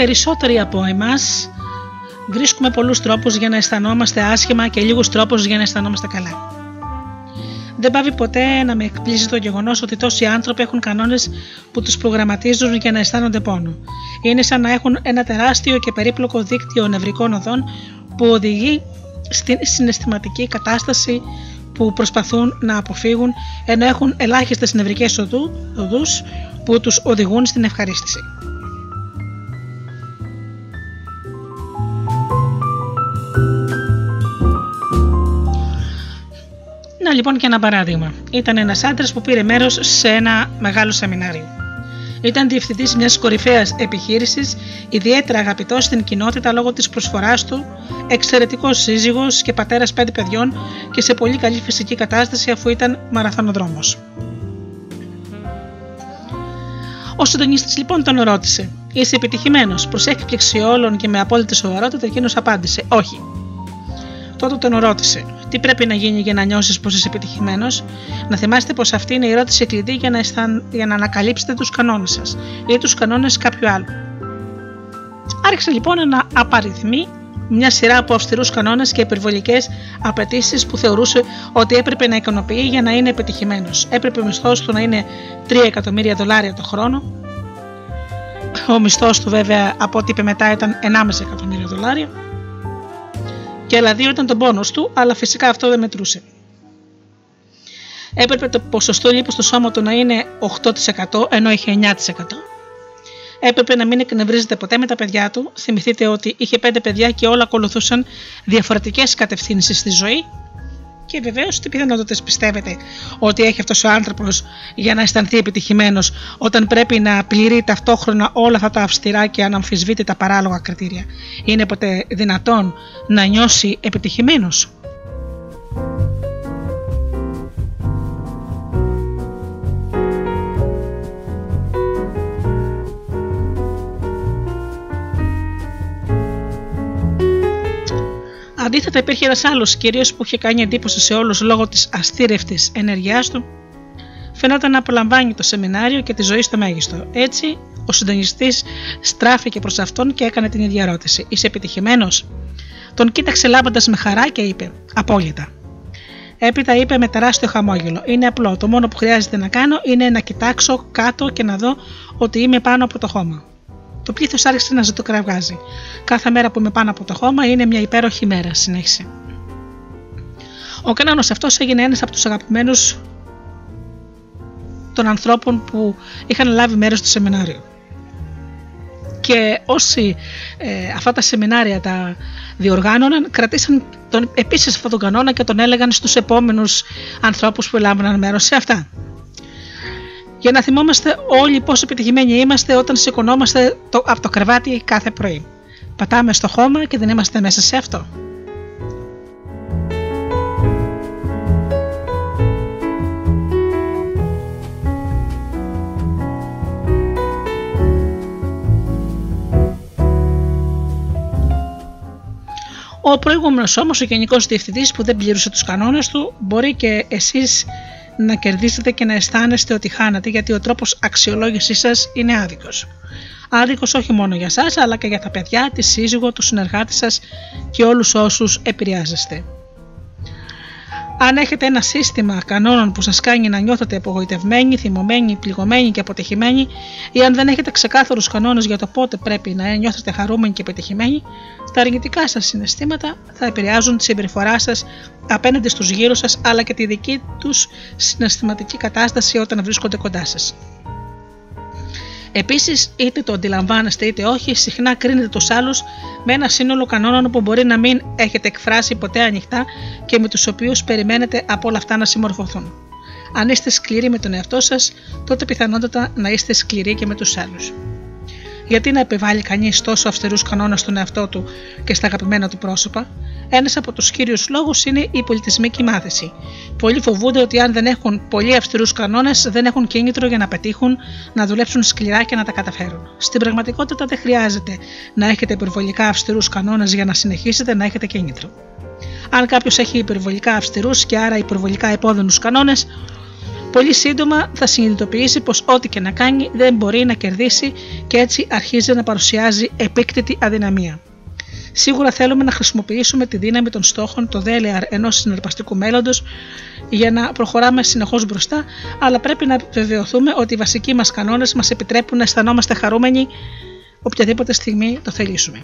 περισσότεροι από εμάς βρίσκουμε πολλούς τρόπους για να αισθανόμαστε άσχημα και λίγους τρόπους για να αισθανόμαστε καλά. Δεν πάβει ποτέ να με εκπλήσει το γεγονός ότι τόσοι άνθρωποι έχουν κανόνες που τους προγραμματίζουν για να αισθάνονται πόνο. Είναι σαν να έχουν ένα τεράστιο και περίπλοκο δίκτυο νευρικών οδών που οδηγεί στην συναισθηματική κατάσταση που προσπαθούν να αποφύγουν, ενώ έχουν ελάχιστες νευρικές οδούς που τους οδηγούν στην ευχαρίστηση. Να λοιπόν και ένα παράδειγμα. Ήταν ένας άντρας που πήρε μέρος σε ένα μεγάλο σεμινάριο. Ήταν διευθυντής μιας κορυφαίας επιχείρησης, ιδιαίτερα αγαπητός στην κοινότητα λόγω της προσφοράς του, εξαιρετικός σύζυγος και πατέρας 5 παιδιών και σε πολύ καλή φυσική κατάσταση αφού ήταν μαραθωνοδρόμος. Ο συντονίστης λοιπόν τον ρώτησε: «Είσαι επιτυχημένος?». Προς έκπληξη όλων και με απόλυτη σοβαρότητα εκείνος απάντησε: «Όχι». Τότε τον ρώτησε: «Τι πρέπει να γίνει για να νιώσεις πως είσαι επιτυχημένος?». Να θυμάστε πως αυτή είναι η ερώτηση κλειδί για να ανακαλύψετε τους κανόνες σας ή τους κανόνες κάποιου άλλου. Άρχισε λοιπόν να απαριθμεί μια σειρά από αυστηρούς κανόνες και υπερβολικές απαιτήσεις που θεωρούσε ότι έπρεπε να ικανοποιεί για να είναι επιτυχημένος. Έπρεπε ο μισθός του να είναι $3 εκατομμύρια το χρόνο. Ο μισθός του βέβαια, από ό,τι είπε μετά, ήταν $1,5 εκατομμύριο. Και άλλα 2 ήταν το μπόνος του, αλλά φυσικά αυτό δεν μετρούσε. Έπρεπε το ποσοστό λίπους στο σώμα του να είναι 8%, ενώ είχε 9%. Έπρεπε να μην εκνευρίζεται ποτέ με τα παιδιά του. Θυμηθείτε ότι είχε 5 παιδιά και όλα ακολουθούσαν διαφορετικές κατευθύνσεις στη ζωή. Και βεβαίως, τι πιθανότητες πιστεύετε ότι έχει αυτός ο άνθρωπος για να αισθανθεί επιτυχημένος, όταν πρέπει να πληρεί ταυτόχρονα όλα αυτά τα αυστηρά και αναμφισβήτητα παράλογα κριτήρια? Είναι ποτέ δυνατόν να νιώσει επιτυχημένος? Αντίθετα, υπήρχε ένας άλλος κύριος που είχε κάνει εντύπωση σε όλους λόγω της αστήρευτης ενέργειάς του. Φαινόταν να απολαμβάνει το σεμινάριο και τη ζωή στο μέγιστο. Έτσι, ο συντονιστής στράφηκε προς αυτόν και έκανε την ίδια ερώτηση: «Είσαι επιτυχημένος?». Τον κοίταξε λάμποντας με χαρά και είπε: «Απόλυτα». Έπειτα είπε με τεράστιο χαμόγελο: «Είναι απλό. Το μόνο που χρειάζεται να κάνω είναι να κοιτάξω κάτω και να δω ότι είμαι πάνω από το χώμα». Το πλήθος άρχισε να ζητοκραυγάζει. «Κάθε μέρα που είμαι πάνω από το χώμα είναι μια υπέροχη μέρα», συνέχισε. Ο κανόνας αυτός έγινε ένας από τους αγαπημένους των ανθρώπων που είχαν λάβει μέρος στο σεμινάριο. Και όσοι αυτά τα σεμινάρια τα διοργάνωναν, κρατήσαν επίσης αυτόν τον κανόνα και τον έλεγαν στους επόμενους ανθρώπους που λάμβαναν μέρος σε αυτά. Για να θυμόμαστε όλοι πόσο επιτυχημένοι είμαστε όταν σηκωνόμαστε από το κρεβάτι κάθε πρωί. Πατάμε στο χώμα και δεν είμαστε μέσα σε αυτό. Ο προηγούμενος όμως, ο γενικός διευθυντής που δεν πληρούσε τους κανόνες του, μπορεί και εσείς να κερδίσετε και να αισθάνεστε ότι χάνατε, γιατί ο τρόπος αξιολόγησής σας είναι άδικος. Άδικος όχι μόνο για σας, αλλά και για τα παιδιά, τη σύζυγο, τους συνεργάτες σας και όλους όσους επηρεάζεστε. Αν έχετε ένα σύστημα κανόνων που σας κάνει να νιώθετε απογοητευμένοι, θυμωμένοι, πληγωμένοι και αποτυχημένοι, ή αν δεν έχετε ξεκάθαρους κανόνες για το πότε πρέπει να νιώθετε χαρούμενοι και επιτυχημένοι, τα αρνητικά σας συναισθήματα θα επηρεάζουν τη συμπεριφορά σας απέναντι στους γύρω σας, αλλά και τη δική τους συναισθηματική κατάσταση όταν βρίσκονται κοντά σας. Επίσης, είτε το αντιλαμβάνεστε είτε όχι, συχνά κρίνετε τους άλλους με ένα σύνολο κανόνων που μπορεί να μην έχετε εκφράσει ποτέ ανοιχτά και με τους οποίους περιμένετε από όλα αυτά να συμμορφωθούν. Αν είστε σκληροί με τον εαυτό σας, τότε πιθανότατα να είστε σκληροί και με τους άλλους. Γιατί να επιβάλλει κανείς τόσο αυστηρούς κανόνες στον εαυτό του και στα αγαπημένα του πρόσωπα? Ένας από τους κύριους λόγους είναι η πολιτισμική μάθηση. Πολλοί φοβούνται ότι αν δεν έχουν πολύ αυστηρούς κανόνες, δεν έχουν κίνητρο για να πετύχουν, να δουλέψουν σκληρά και να τα καταφέρουν. Στην πραγματικότητα, δεν χρειάζεται να έχετε υπερβολικά αυστηρούς κανόνες για να συνεχίσετε να έχετε κίνητρο. Αν κάποιος έχει υπερβολικά αυστηρούς και άρα υπερβολικά επώδυνους κανόνες, πολύ σύντομα θα συνειδητοποιήσει πως ό,τι και να κάνει δεν μπορεί να κερδίσει και έτσι αρχίζει να παρουσιάζει επίκτητη αδυναμία. Σίγουρα θέλουμε να χρησιμοποιήσουμε τη δύναμη των στόχων, το δέλεαρ ενός συναρπαστικού μέλλοντος για να προχωράμε συνεχώς μπροστά, αλλά πρέπει να βεβαιωθούμε ότι οι βασικοί μας κανόνες μας επιτρέπουν να αισθανόμαστε χαρούμενοι οποιαδήποτε στιγμή το θελήσουμε.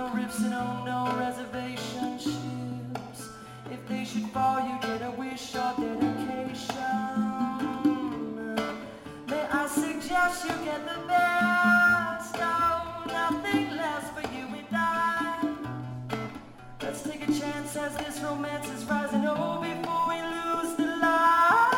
no rips and oh no reservation ships. If they should fall, you get a wish or dedication. May I suggest you get the best? Oh, nothing less for you and I. Let's take a chance as this romance is rising. Oh, before we lose the light.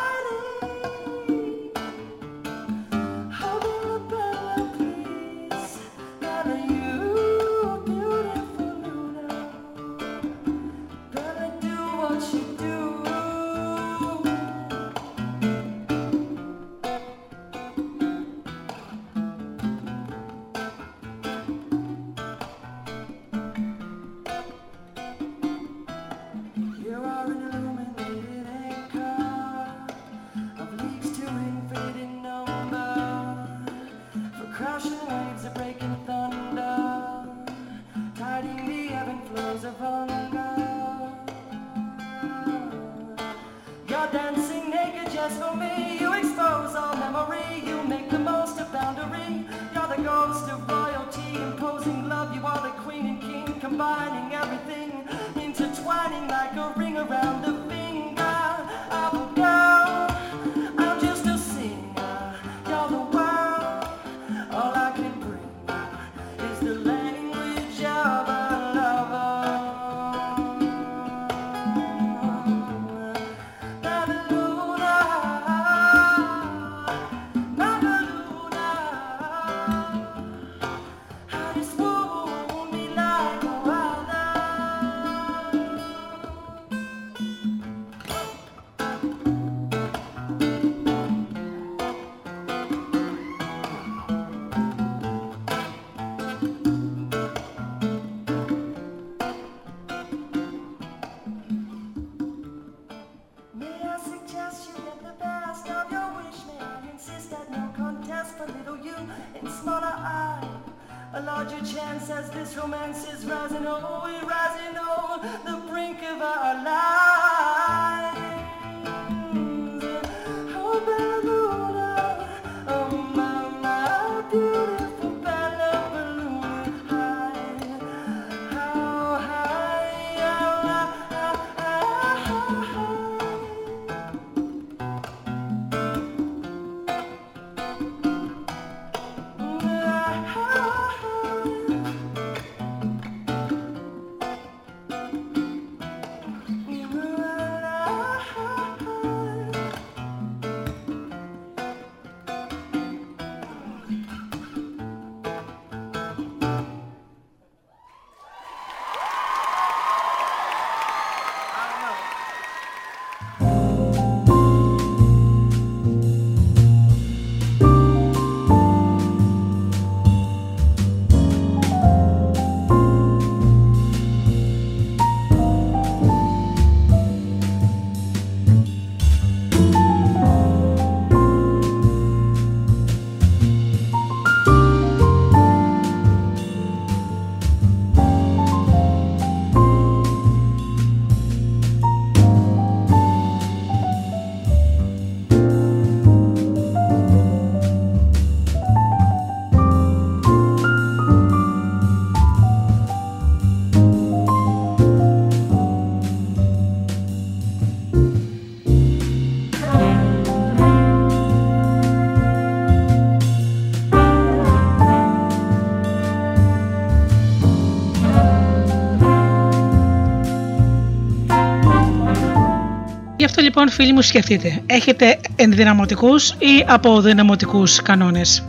Λοιπόν, φίλοι μου, σκεφτείτε, έχετε ενδυναμωτικούς ή αποδυναμωτικούς κανόνες.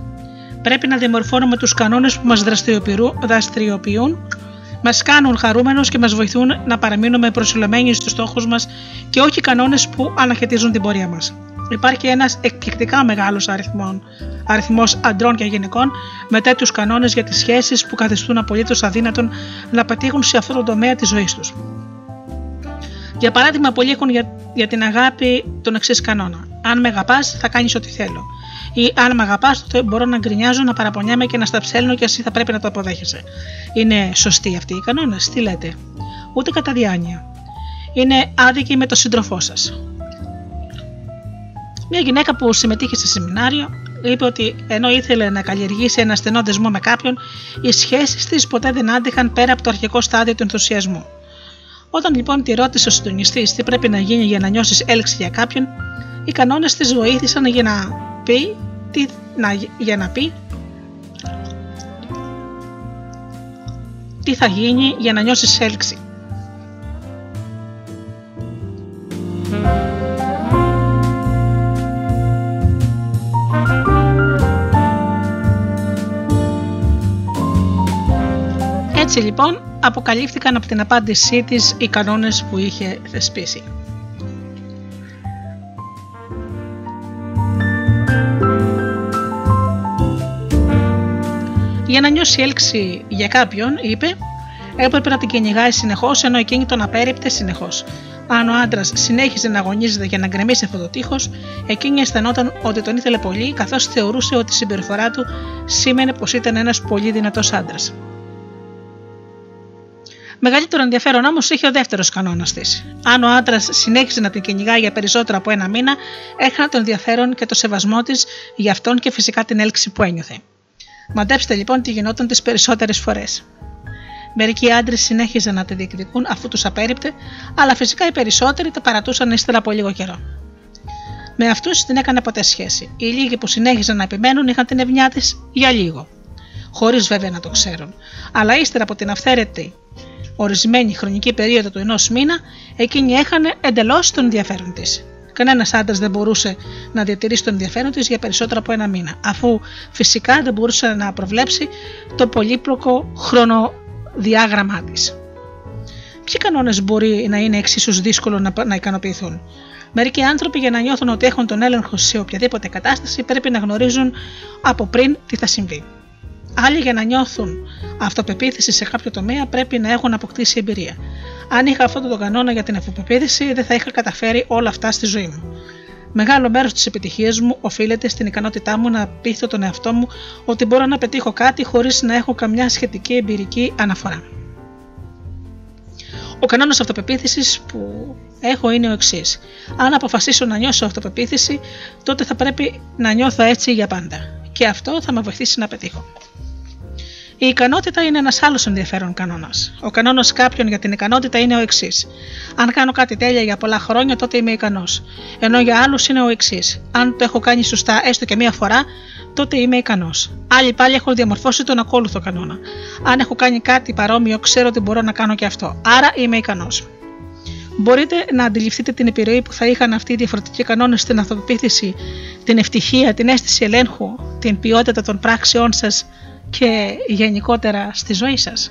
Πρέπει να διαμορφώνουμε τους κανόνες που μας δραστηριοποιούν, μας κάνουν χαρούμενους και μας βοηθούν να παραμείνουμε προσιλωμένοι στους στόχους μας και όχι κανόνες που αναχαιτίζουν την πορεία μας. Υπάρχει ένας εκπληκτικά μεγάλος αριθμός αντρών και γυναικών με τέτοιους κανόνες για τις σχέσεις που καθιστούν απολύτως αδύνατον να πετύχουν σε αυτό το τομέα της ζωής τους. Για παράδειγμα, πολλοί έχουν για την αγάπη τον εξής κανόνα. Αν με αγαπάς, θα κάνεις ό,τι θέλω. Ή αν με αγαπάς, τότε μπορώ να γκρινιάζω, να παραπονιάμαι και να στα ψέλνω και εσύ θα πρέπει να το αποδέχεσαι. Είναι σωστοί αυτοί οι κανόνες? Τι λέτε? Ούτε κατά διάνοια. Είναι άδικοι με τον σύντροφό σας. Μια γυναίκα που συμμετείχε σε σεμινάριο είπε ότι ενώ ήθελε να καλλιεργήσει ένα στενό δεσμό με κάποιον, οι σχέσεις της ποτέ δεν άντυχαν πέρα από το αρχικό στάδιο του ενθουσιασμού. Όταν λοιπόν τη ρώτησε ο συντονιστής τι πρέπει να γίνει για να νιώσεις έλξη για κάποιον, οι κανόνες της βοήθησαν για να πει τι θα γίνει για να νιώσεις έλξη. Έτσι λοιπόν αποκαλύφθηκαν από την απάντησή της οι κανόνες που είχε θεσπίσει. Για να νιώσει έλξη για κάποιον, είπε, έπρεπε να την κυνηγάει συνεχώς, ενώ εκείνη τον απέρριπτε συνεχώς. Αν ο άντρας συνέχιζε να αγωνίζεται για να γκρεμίσει αυτό το τείχος, εκείνη αισθανόταν ότι τον ήθελε πολύ, καθώς θεωρούσε ότι η συμπεριφορά του σήμαινε πως ήταν ένας πολύ δυνατός άντρας. Μεγαλύτερο ενδιαφέρον όμως είχε ο δεύτερος κανόνας της. Αν ο άντρας συνέχιζε να την κυνηγάει για περισσότερο από ένα μήνα, έχανε το ενδιαφέρον και το σεβασμό της για αυτόν και φυσικά την έλξη που ένιωθε. Μαντέψτε λοιπόν τι γινόταν τις περισσότερες φορές. Μερικοί άντρες συνέχιζαν να τη διεκδικούν αφού τους απέρριπτε, αλλά φυσικά οι περισσότεροι τα παρατούσαν ύστερα από λίγο καιρό. Με αυτούς την έκανε ποτέ σχέση. Οι λίγοι που συνέχιζαν να επιμένουν είχαν την ευνοιά της για λίγο, χωρίς βέβαια να το ξέρουν. Αλλά ύστερα από την αυθαίρετη ορισμένη χρονική περίοδο του ενός μήνα, εκείνη έχανε εντελώς το ενδιαφέρον της. Κανένας άντρας δεν μπορούσε να διατηρήσει το ενδιαφέρον της για περισσότερο από ένα μήνα, αφού φυσικά δεν μπορούσε να προβλέψει το πολύπλοκο χρονοδιάγραμμά της. Ποιοι κανόνες μπορεί να είναι εξίσου δύσκολο να ικανοποιηθούν? Μερικοί άνθρωποι, για να νιώθουν ότι έχουν τον έλεγχο σε οποιαδήποτε κατάσταση, πρέπει να γνωρίζουν από πριν τι θα συμβεί. Άλλοι, για να νιώθουν αυτοπεποίθηση σε κάποιο τομέα, πρέπει να έχουν αποκτήσει εμπειρία. Αν είχα αυτόν τον κανόνα για την αυτοπεποίθηση, δεν θα είχα καταφέρει όλα αυτά στη ζωή μου. Μεγάλο μέρος της επιτυχίας μου οφείλεται στην ικανότητά μου να πείθω τον εαυτό μου ότι μπορώ να πετύχω κάτι χωρίς να έχω καμιά σχετική εμπειρική αναφορά. Ο κανόνας αυτοπεποίθησης που έχω είναι ο εξής. Αν αποφασίσω να νιώσω αυτοπεποίθηση, τότε θα πρέπει να νιώθω έτσι για πάντα. Και αυτό θα με βοηθήσει να πετύχω. Η ικανότητα είναι ένας άλλος ενδιαφέρον κανόνας. Ο κανόνας κάποιων για την ικανότητα είναι ο εξής. Αν κάνω κάτι τέλεια για πολλά χρόνια, τότε είμαι ικανός. Ενώ για άλλους είναι ο εξής. Αν το έχω κάνει σωστά έστω και μία φορά, τότε είμαι ικανός. Άλλοι πάλι έχουν διαμορφώσει τον ακόλουθο κανόνα. Αν έχω κάνει κάτι παρόμοιο, ξέρω ότι μπορώ να κάνω και αυτό. Άρα είμαι ικανός. Μπορείτε να αντιληφθείτε την επιρροή που θα είχαν αυτοί οι διαφορετικοί κανόνες στην αυτοπεποίθηση, την ευτυχία, την αίσθηση ελέγχου, την ποιότητα των πράξεών σας και γενικότερα στη ζωή σας.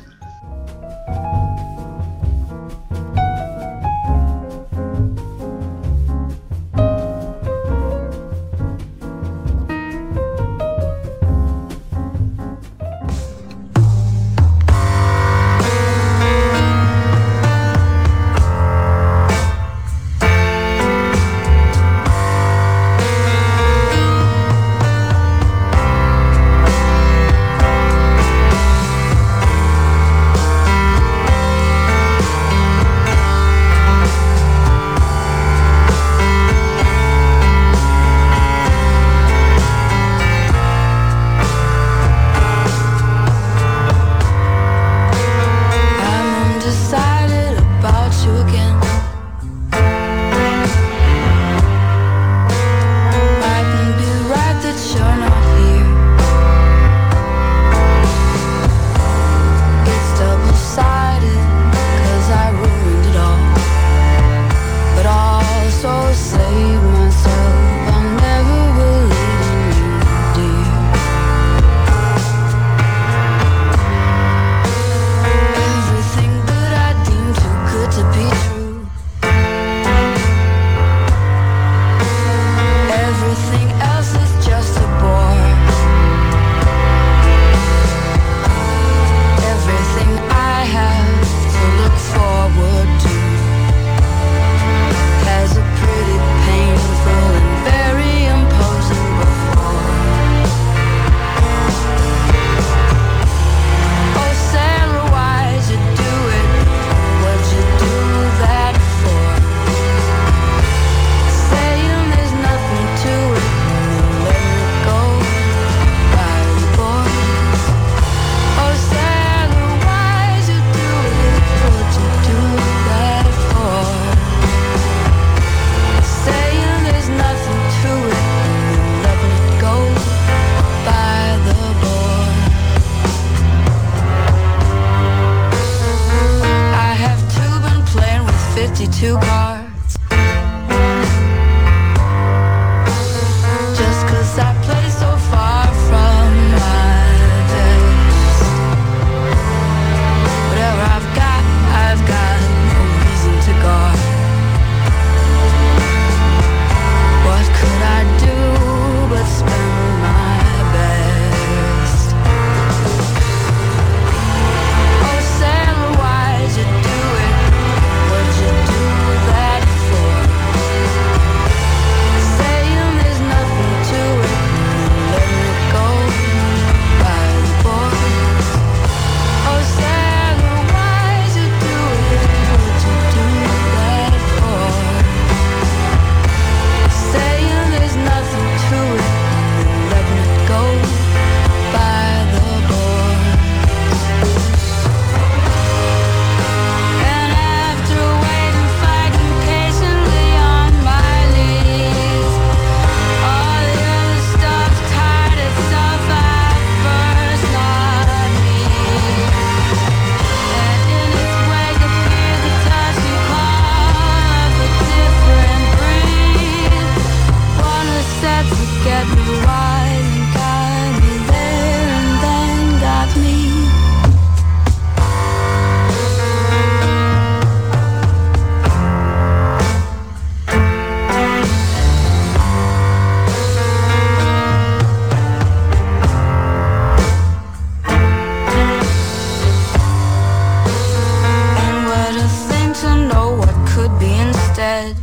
head.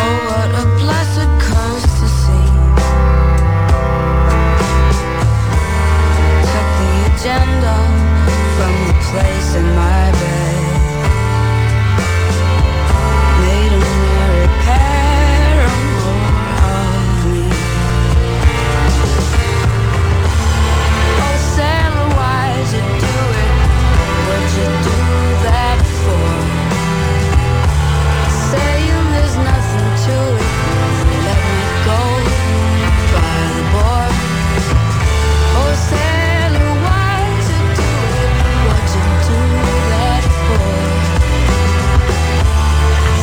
Oh, what a blessed curse to see. Took the agenda from the place in my bed. Made a mirror paramour of me. Oh, Sarah, why'd you do it? What'd you do that for? Saying there's nothing to it. Let me go by the board. Oh, Sarah, why'd you do it? What'd you do that for?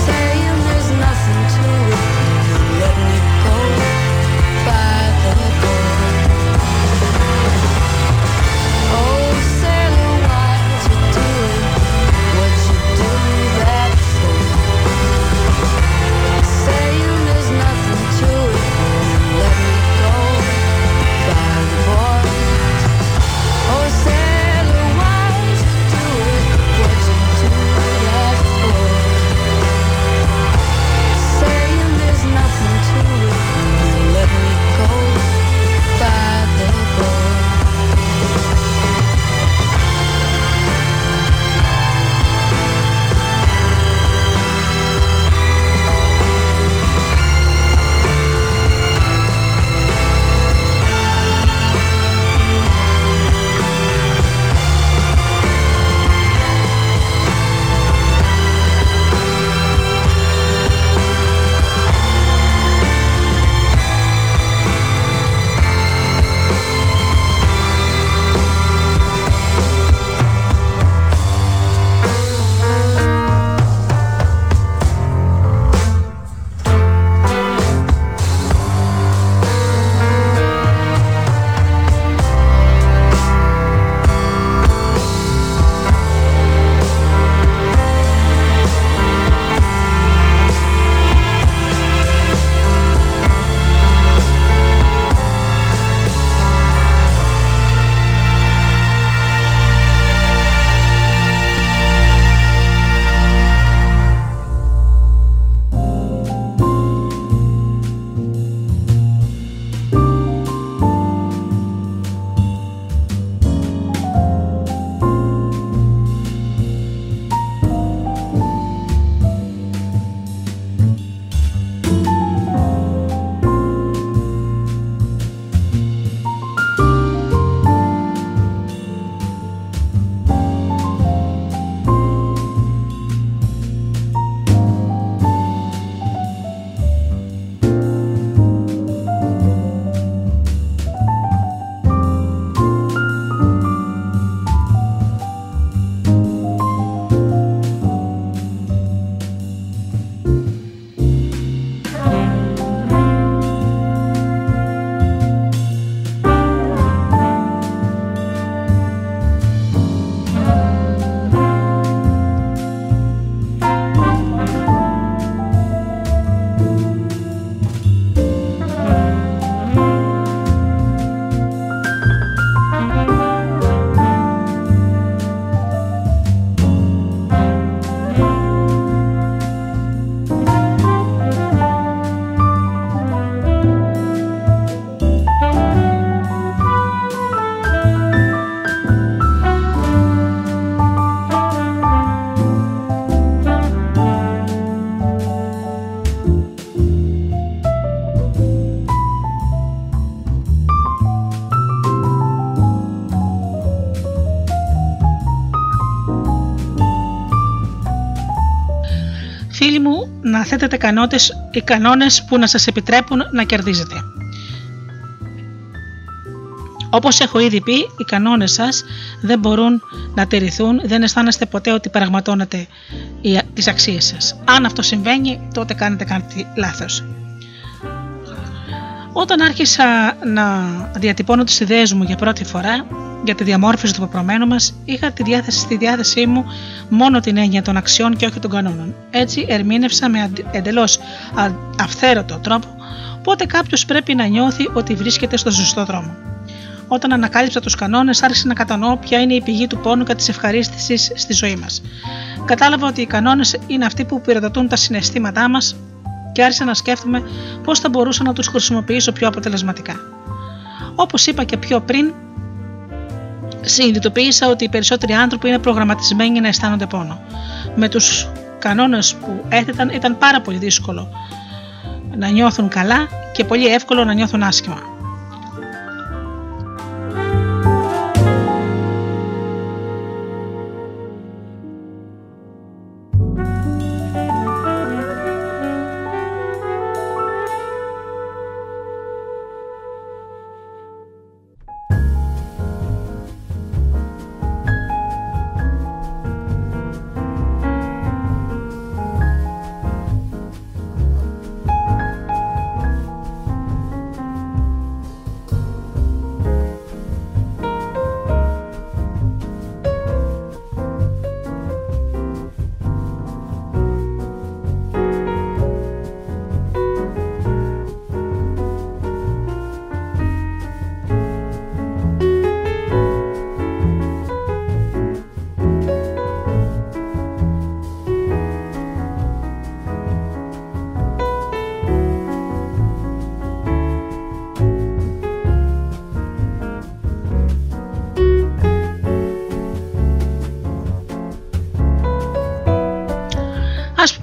Saying there's nothing to it. Let me go by the board. Oh, Sarah, why'd you do it? What'd you do that for? Saying there's nothing to it. Let me go by the board. Oh, Sarah, why'd you do it? What'd you do that for? Saying there's nothing to it. Let me go by the board. Να θέτετε κανόνες που να σας επιτρέπουν να κερδίζετε. Όπως έχω ήδη πει, οι κανόνες σας δεν μπορούν να τηρηθούν, δεν αισθάνεστε ποτέ ότι πραγματώνετε τις αξίες σας. Αν αυτό συμβαίνει, τότε κάνετε κάτι λάθος. Όταν άρχισα να διατυπώνω τις ιδέες μου για πρώτη φορά για τη διαμόρφωση του πεπρωμένου μας, είχα στη διάθεσή μου μόνο την έννοια των αξιών και όχι των κανόνων. Έτσι ερμήνευσα με εντελώς αυθαίρετο τρόπο πότε κάποιος πρέπει να νιώθει ότι βρίσκεται στο σωστό δρόμο. Όταν ανακάλυψα τους κανόνες, άρχισα να κατανοώ ποια είναι η πηγή του πόνου και της ευχαρίστησης στη ζωή μας. κατάλαβα ότι οι κανόνες είναι αυτοί που πυροδοτούν τα συναισθήματά μας και άρχισα να σκέφτομαι πώς θα μπορούσα να τους χρησιμοποιήσω πιο αποτελεσματικά. Όπως είπα και πιο πριν, συνειδητοποίησα ότι οι περισσότεροι άνθρωποι είναι προγραμματισμένοι να αισθάνονται πόνο. Με τους κανόνες που έθεταν ήταν πάρα πολύ δύσκολο να νιώθουν καλά και πολύ εύκολο να νιώθουν άσχημα.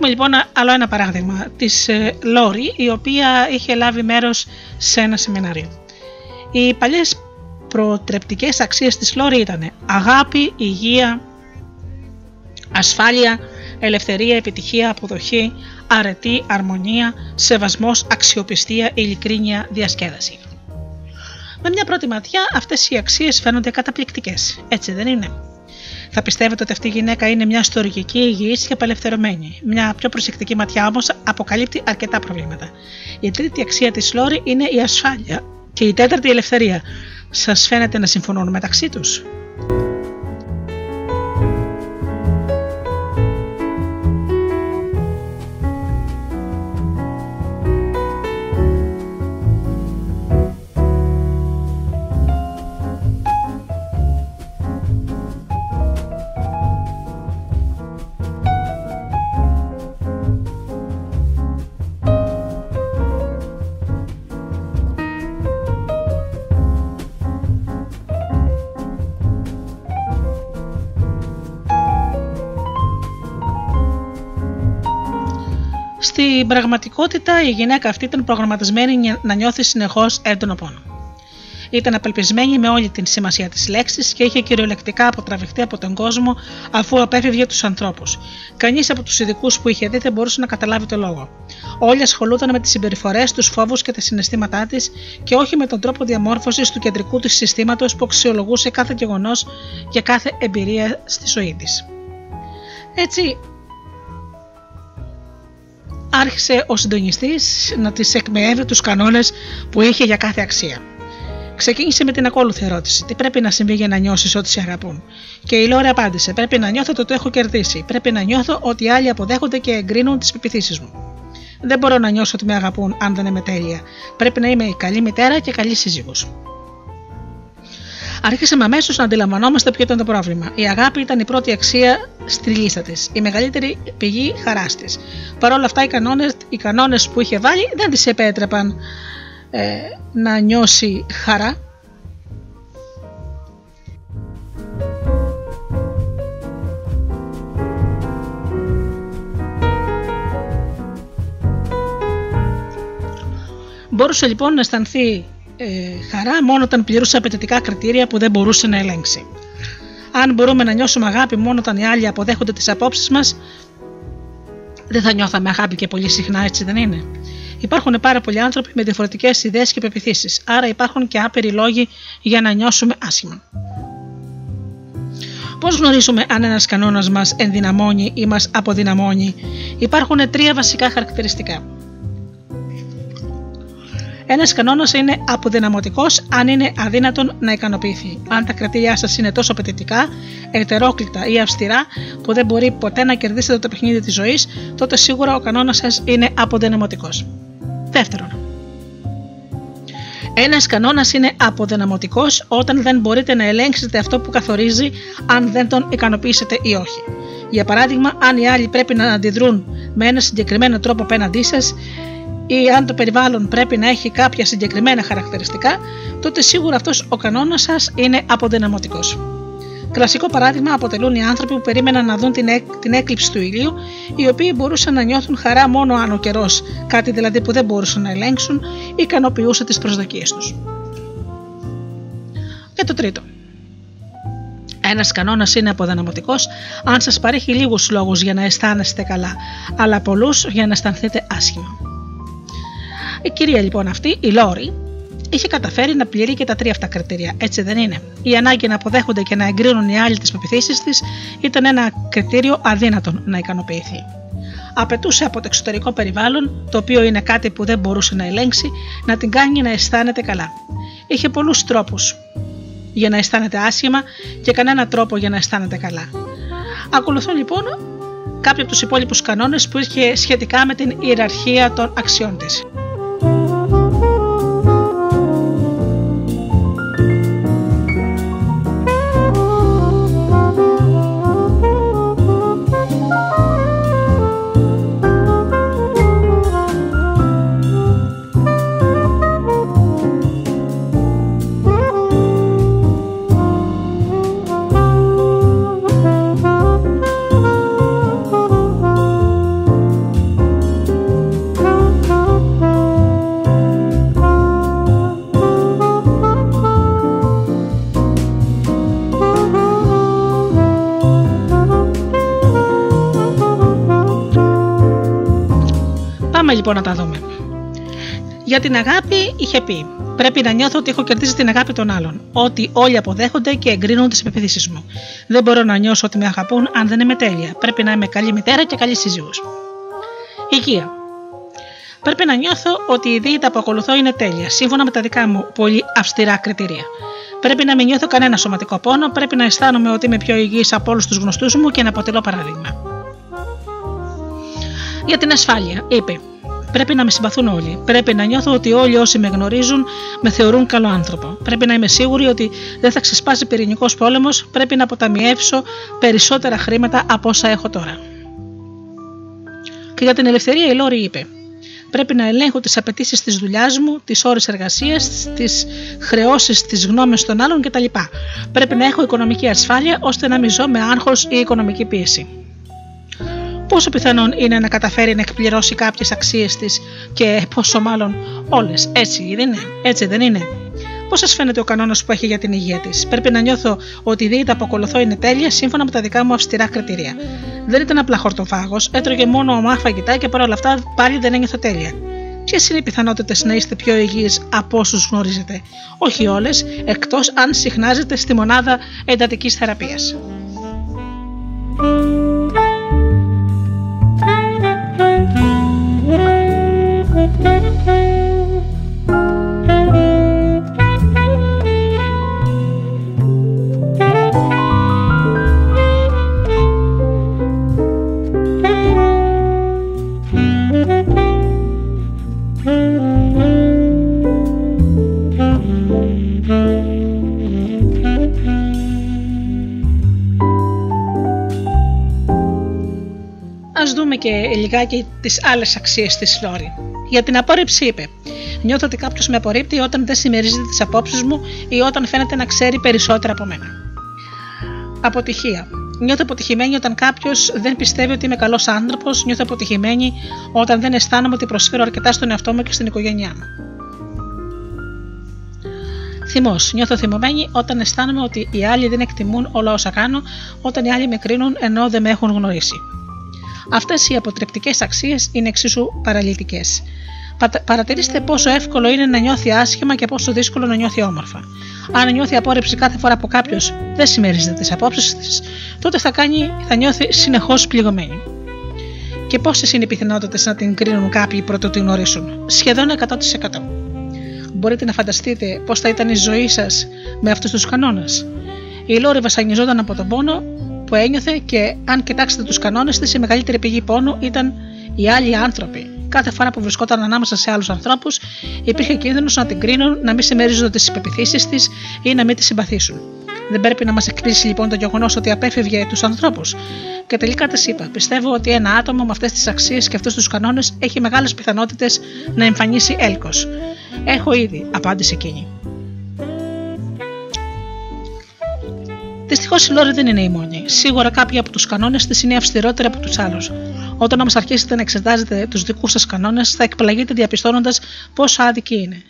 Λοιπόν, άλλο ένα παράδειγμα της Λόρι, η οποία είχε λάβει μέρος σε ένα σεμινάριο. Οι παλιές προτρεπτικές αξίες της Λόρι ήταν αγάπη, υγεία, ασφάλεια, ελευθερία, επιτυχία, αποδοχή, αρετή, αρμονία, σεβασμός, αξιοπιστία, ειλικρίνεια, διασκέδαση. Με μια πρώτη ματιά αυτές οι αξίες φαίνονται καταπληκτικές, έτσι δεν είναι? Θα πιστεύετε ότι αυτή η γυναίκα είναι μια στοργική, υγιής και απελευθερωμένη. Μια πιο προσεκτική ματιά όμως αποκαλύπτει αρκετά προβλήματα. Η τρίτη αξία της Λόρι είναι η ασφάλεια και η τέταρτη η ελευθερία. Σας φαίνεται να συμφωνούν μεταξύ τους? Στην πραγματικότητα η γυναίκα αυτή ήταν προγραμματισμένη να νιώθει συνεχώς έντονο πόνο. Ήταν απελπισμένη με όλη την σημασία της λέξης και είχε κυριολεκτικά αποτραβηχτεί από τον κόσμο αφού απέφευγε τους ανθρώπους. Κανείς από τους ειδικούς που είχε δει δεν μπορούσε να καταλάβει το λόγο. Όλοι ασχολούνταν με τις συμπεριφορές, τους φόβους και τα συναισθήματά της και όχι με τον τρόπο διαμόρφωσης του κεντρικού της συστήματος που αξιολογούσε κάθε γεγονός και κάθε εμπειρία στη ζωή της. Έτσι, άρχισε ο συντονιστής να της εκμεεύει τους κανόνες που είχε για κάθε αξία. Ξεκίνησε με την ακόλουθη ερώτηση: τι πρέπει να συμβεί για να νιώσεις ότι σε αγαπούν? Και η Λόρι απάντησε: πρέπει να νιώθω ότι το έχω κερδίσει. Πρέπει να νιώθω ότι οι άλλοι αποδέχονται και εγκρίνουν τις πεποιθήσεις μου. Δεν μπορώ να νιώσω ότι με αγαπούν αν δεν είμαι τέλεια. Πρέπει να είμαι η καλή μητέρα και καλή σύζυγος. Άρχισαμε αμέσως να αντιλαμβανόμαστε ποιο ήταν το πρόβλημα. Η αγάπη ήταν η πρώτη αξία στη λίστα της, η μεγαλύτερη πηγή χαράς της. Παρ' όλα αυτά, οι κανόνες που είχε βάλει δεν της επέτρεπαν να νιώσει χαρά. Μπορούσε λοιπόν να αισθανθεί χαρά μόνο όταν πληρούσε απαιτητικά κριτήρια που δεν μπορούσε να ελέγξει. Αν μπορούμε να νιώσουμε αγάπη μόνο όταν οι άλλοι αποδέχονται τις απόψεις μας, δεν θα νιώθαμε αγάπη και πολύ συχνά, έτσι δεν είναι? Υπάρχουν πάρα πολλοί άνθρωποι με διαφορετικές ιδέες και πεποιθήσεις, άρα υπάρχουν και άπειροι λόγοι για να νιώσουμε άσχημα. Πώς γνωρίζουμε αν ένας κανόνας μας ενδυναμώνει ή μας αποδυναμώνει? Υπάρχουν τρία βασικά χαρακτηριστικά. Ένας κανόνας είναι αποδυναμωτικός αν είναι αδύνατον να ικανοποιηθεί. Αν τα κριτήριά σας είναι τόσο απαιτητικά, ετερόκλητα ή αυστηρά που δεν μπορεί ποτέ να κερδίσετε το παιχνίδι της ζωής, τότε σίγουρα ο κανόνας σας είναι αποδυναμωτικός. Δεύτερον, ένας κανόνας είναι αποδυναμωτικός όταν δεν μπορείτε να ελέγξετε αυτό που καθορίζει αν δεν τον ικανοποιήσετε ή όχι. Για παράδειγμα, αν οι άλλοι πρέπει να αντιδρούν με ένα συγκεκριμένο τρόπο απέναντί σας ή αν το περιβάλλον πρέπει να έχει κάποια συγκεκριμένα χαρακτηριστικά, τότε σίγουρα αυτός ο κανόνας σας είναι αποδυναμωτικός. Κλασικό παράδειγμα αποτελούν οι άνθρωποι που περίμεναν να δουν την έκλειψη του ηλίου, οι οποίοι μπορούσαν να νιώθουν χαρά μόνο αν ο καιρός, κάτι δηλαδή που δεν μπορούσαν να ελέγξουν, ικανοποιούσε τις προσδοκίες τους. Και το τρίτο. Ένας κανόνας είναι αποδυναμωτικός αν σας παρέχει λίγους λόγους για να αισθάνεστε καλά, αλλά πολλούς για να αισθανθείτε άσχημα. Η κυρία λοιπόν αυτή, η Λόρι, είχε καταφέρει να πληρεί και τα τρία αυτά κριτήρια, έτσι δεν είναι? Η ανάγκη να αποδέχονται και να εγκρίνουν οι άλλοι τις πεποιθήσεις της ήταν ένα κριτήριο αδύνατον να ικανοποιηθεί. Απαιτούσε από το εξωτερικό περιβάλλον, το οποίο είναι κάτι που δεν μπορούσε να ελέγξει, να την κάνει να αισθάνεται καλά. Είχε πολλούς τρόπους για να αισθάνεται άσχημα και κανένα τρόπο για να αισθάνεται καλά. Ακολουθούν λοιπόν κάποιοι από τους υπόλοιπους κανόνες που είχε σχετικά με την ιεραρχία των αξιών της. Λοιπόν, να τα δούμε. Για την αγάπη είχε πει: πρέπει να νιώθω ότι έχω κερδίσει την αγάπη των άλλων. Ότι όλοι αποδέχονται και εγκρίνουν τις πεποιθήσεις μου. Δεν μπορώ να νιώσω ότι με αγαπούν αν δεν είμαι τέλεια. Πρέπει να είμαι καλή μητέρα και καλή σύζυγος. Υγεία. Πρέπει να νιώθω ότι η δίαιτα που ακολουθώ είναι τέλεια, σύμφωνα με τα δικά μου πολύ αυστηρά κριτήρια. Πρέπει να μην νιώθω κανένα σωματικό πόνο. Πρέπει να αισθάνομαι ότι είμαι πιο υγιής από όλους τους γνωστούς μου και να αποτελώ παράδειγμα. Για την ασφάλεια, είπε: πρέπει να με συμπαθούν όλοι. Πρέπει να νιώθω ότι όλοι όσοι με γνωρίζουν με θεωρούν καλό άνθρωπο. Πρέπει να είμαι σίγουρη ότι δεν θα ξεσπάσει πυρηνικός πόλεμος. Πρέπει να αποταμιεύσω περισσότερα χρήματα από όσα έχω τώρα. Και για την ελευθερία η Λόρι είπε: πρέπει να ελέγχω τις απαιτήσεις της δουλειάς μου, τις ώρες εργασίας, τις χρεώσεις, τις γνώμες των άλλων κτλ. Πρέπει να έχω οικονομική ασφάλεια ώστε να μην ζω με άγχος ή οικονομική πίεση. Πόσο πιθανόν είναι να καταφέρει να εκπληρώσει κάποιες αξίες της και πόσο μάλλον όλες, έτσι δεν είναι. Πώς σας φαίνεται ο κανόνας που έχει για την υγεία της? Πρέπει να νιώθω ότι η δίαιτα που ακολουθώ είναι τέλεια σύμφωνα με τα δικά μου αυστηρά κριτήρια. Δεν ήταν απλά χορτοφάγος, έτρωγε μόνο ομά φαγητά και παρόλα αυτά πάλι δεν ένιωθω τέλεια. Ποιες είναι οι πιθανότητες να είστε πιο υγιείς από όσους γνωρίζετε? Όχι όλες, εκτός αν συχνάζετε στη μονάδα εντατικής θεραπείας. Ας δούμε και λιγάκι τις άλλες αξίες της Λόρι. Για την απόρριψη είπε: νιώθω ότι κάποιος με απορρίπτει όταν δεν συμμερίζεται τις απόψεις μου ή όταν φαίνεται να ξέρει περισσότερα από μένα. Αποτυχία. Νιώθω αποτυχημένη όταν κάποιος δεν πιστεύει ότι είμαι καλός άνθρωπος. Νιώθω αποτυχημένη όταν δεν αισθάνομαι ότι προσφέρω αρκετά στον εαυτό μου και στην οικογένειά μου. Θυμός. Νιώθω θυμωμένη όταν αισθάνομαι ότι οι άλλοι δεν εκτιμούν όλα όσα κάνω, όταν οι άλλοι με κρίνουν ενώ δεν με έχουν γνωρίσει. Αυτές οι αποτρεπτικές αξίες είναι εξίσου παραλυτικές. Παρατηρήστε πόσο εύκολο είναι να νιώθει άσχημα και πόσο δύσκολο να νιώθει όμορφα. Αν νιώθει απόρριψη κάθε φορά που κάποιος δεν συμμερίζεται τις απόψεις της, τότε θα νιώθει συνεχώς πληγωμένη. Και πόσες είναι οι πιθανότητες να την κρίνουν κάποιοι πρωτού την γνωρίσουν? Σχεδόν 100%. Μπορείτε να φανταστείτε πώς θα ήταν η ζωή σας με αυτούς τους κανόνες? Η Λόρι βασανιζόταν από τον πόνο που ένιωθε και αν κοιτάξετε τους κανόνες της, η μεγαλύτερη πηγή πόνου ήταν οι άλλοι άνθρωποι. Κάθε φορά που βρισκόταν ανάμεσα σε άλλους ανθρώπους, υπήρχε κίνδυνος να την κρίνουν, να μην συμμερίζονται τις πεποιθήσεις της ή να μην τη συμπαθήσουν. Δεν πρέπει να μας εκπλήσει λοιπόν το γεγονός ότι απέφευγε τους ανθρώπους. Και τελικά της είπα: πιστεύω ότι ένα άτομο με αυτές τις αξίες και αυτούς τους κανόνες έχει μεγάλες πιθανότητες να εμφανίσει έλκος. Έχω ήδη, απάντησε εκείνη. Δυστυχώς η Λόρη δεν είναι η μόνη. Σίγουρα κάποιοι από τους κανόνες της είναι αυστηρότεροι από τους άλλους. Όταν όμως αρχίσετε να εξετάζετε τους δικούς σας κανόνες, θα εκπλαγείτε διαπιστώνοντας πόσο άδικοι είναι.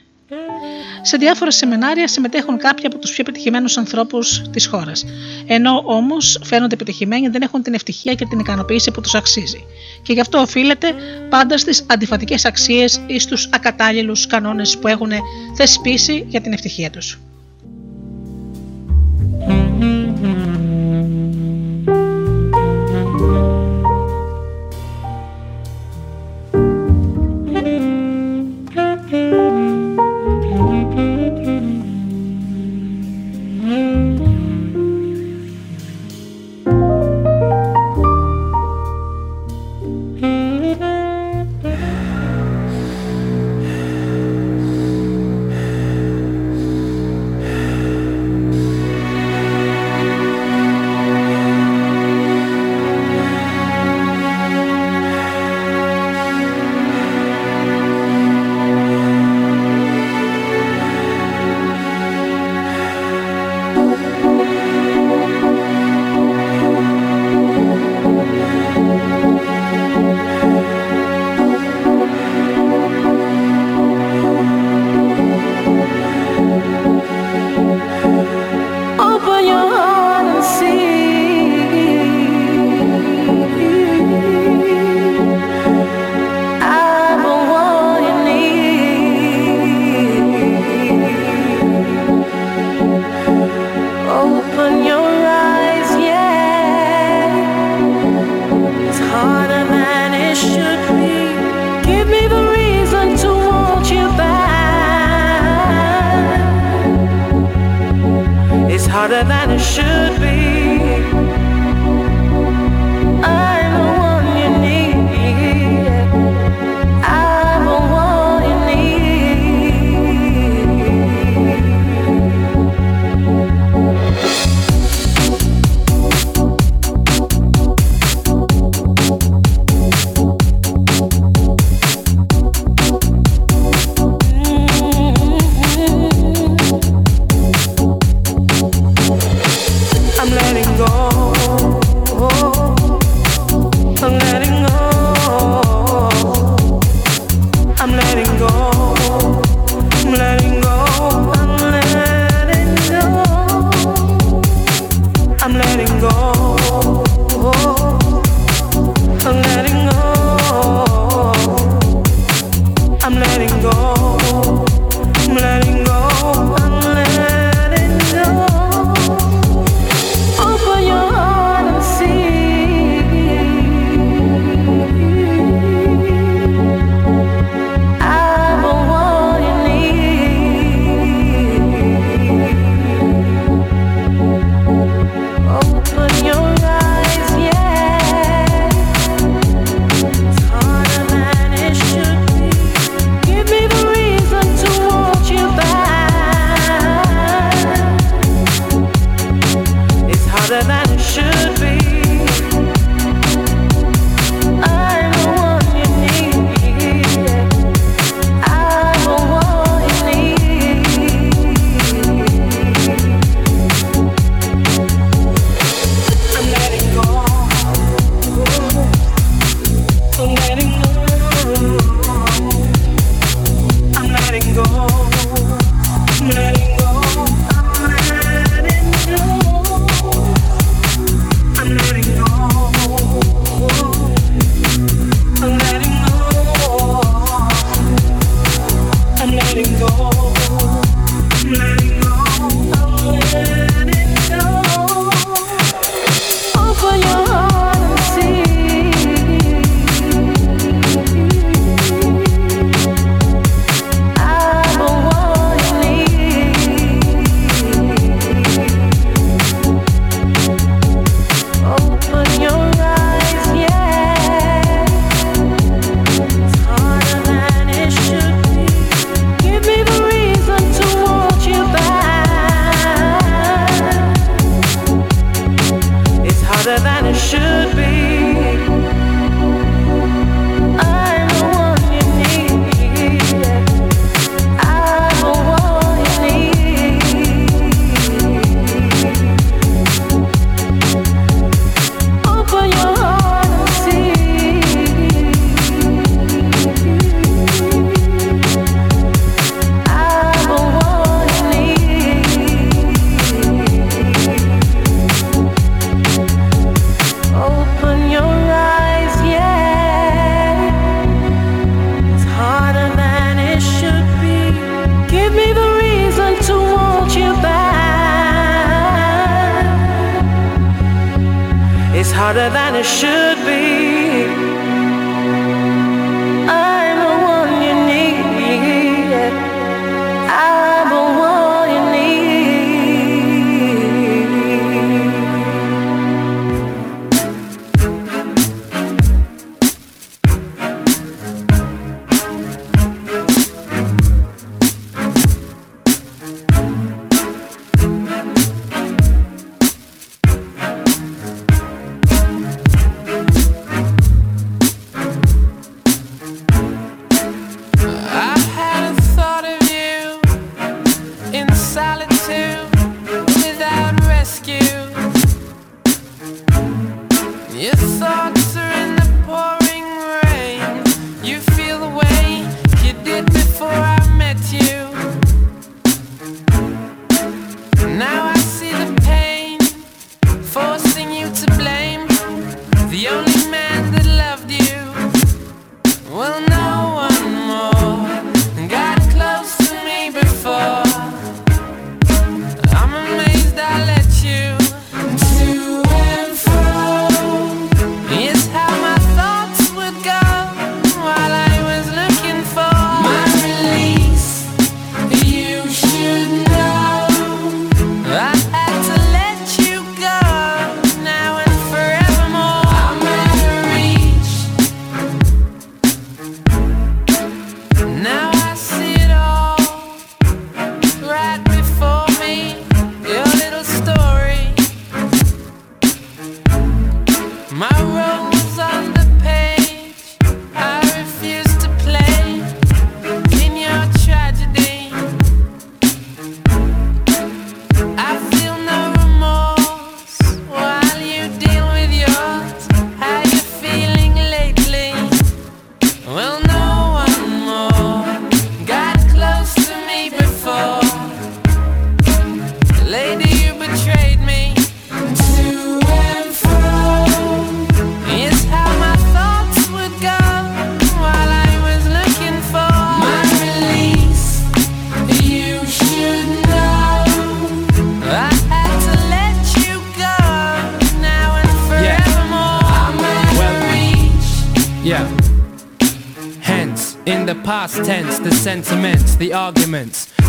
Σε διάφορα σεμινάρια συμμετέχουν κάποιοι από τους πιο επιτυχημένους ανθρώπους της χώρας. Ενώ όμως φαίνονται επιτυχημένοι, δεν έχουν την ευτυχία και την ικανοποίηση που τους αξίζει. Και γι' αυτό οφείλεται πάντα στις αντιφατικές αξίες ή στους ακατάλληλους κανόνες που έχουν θεσπίσει για την ευτυχία τους.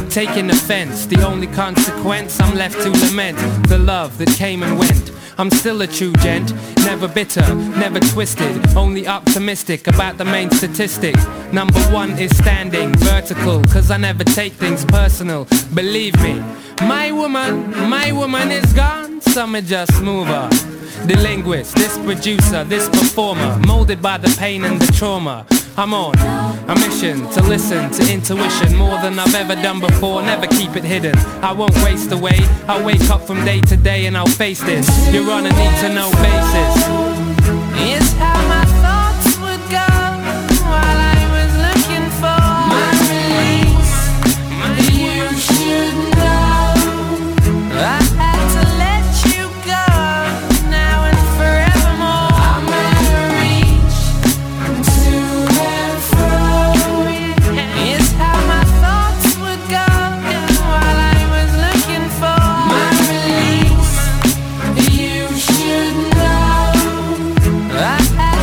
Taking offense, the only consequence I'm left to lament, the love that came and went. I'm still a true gent, never bitter, never twisted, only optimistic about the main statistic. Number one is standing vertical, cause I never take things personal, believe me. My woman is gone, summer just move on. The linguist, this producer, this performer, molded by the pain and the trauma. I'm on a mission to listen to intuition more than I've ever done before, never keep it hidden. I won't waste away, I'll wake up from day to day and I'll face this. You're on a need to know basis. It's how my thoughts would go while I was looking for my release. You should know I had to let you go now and forevermore. I'm out of reach to and fro. It's how my thoughts would go while I was looking for my release. You should know I had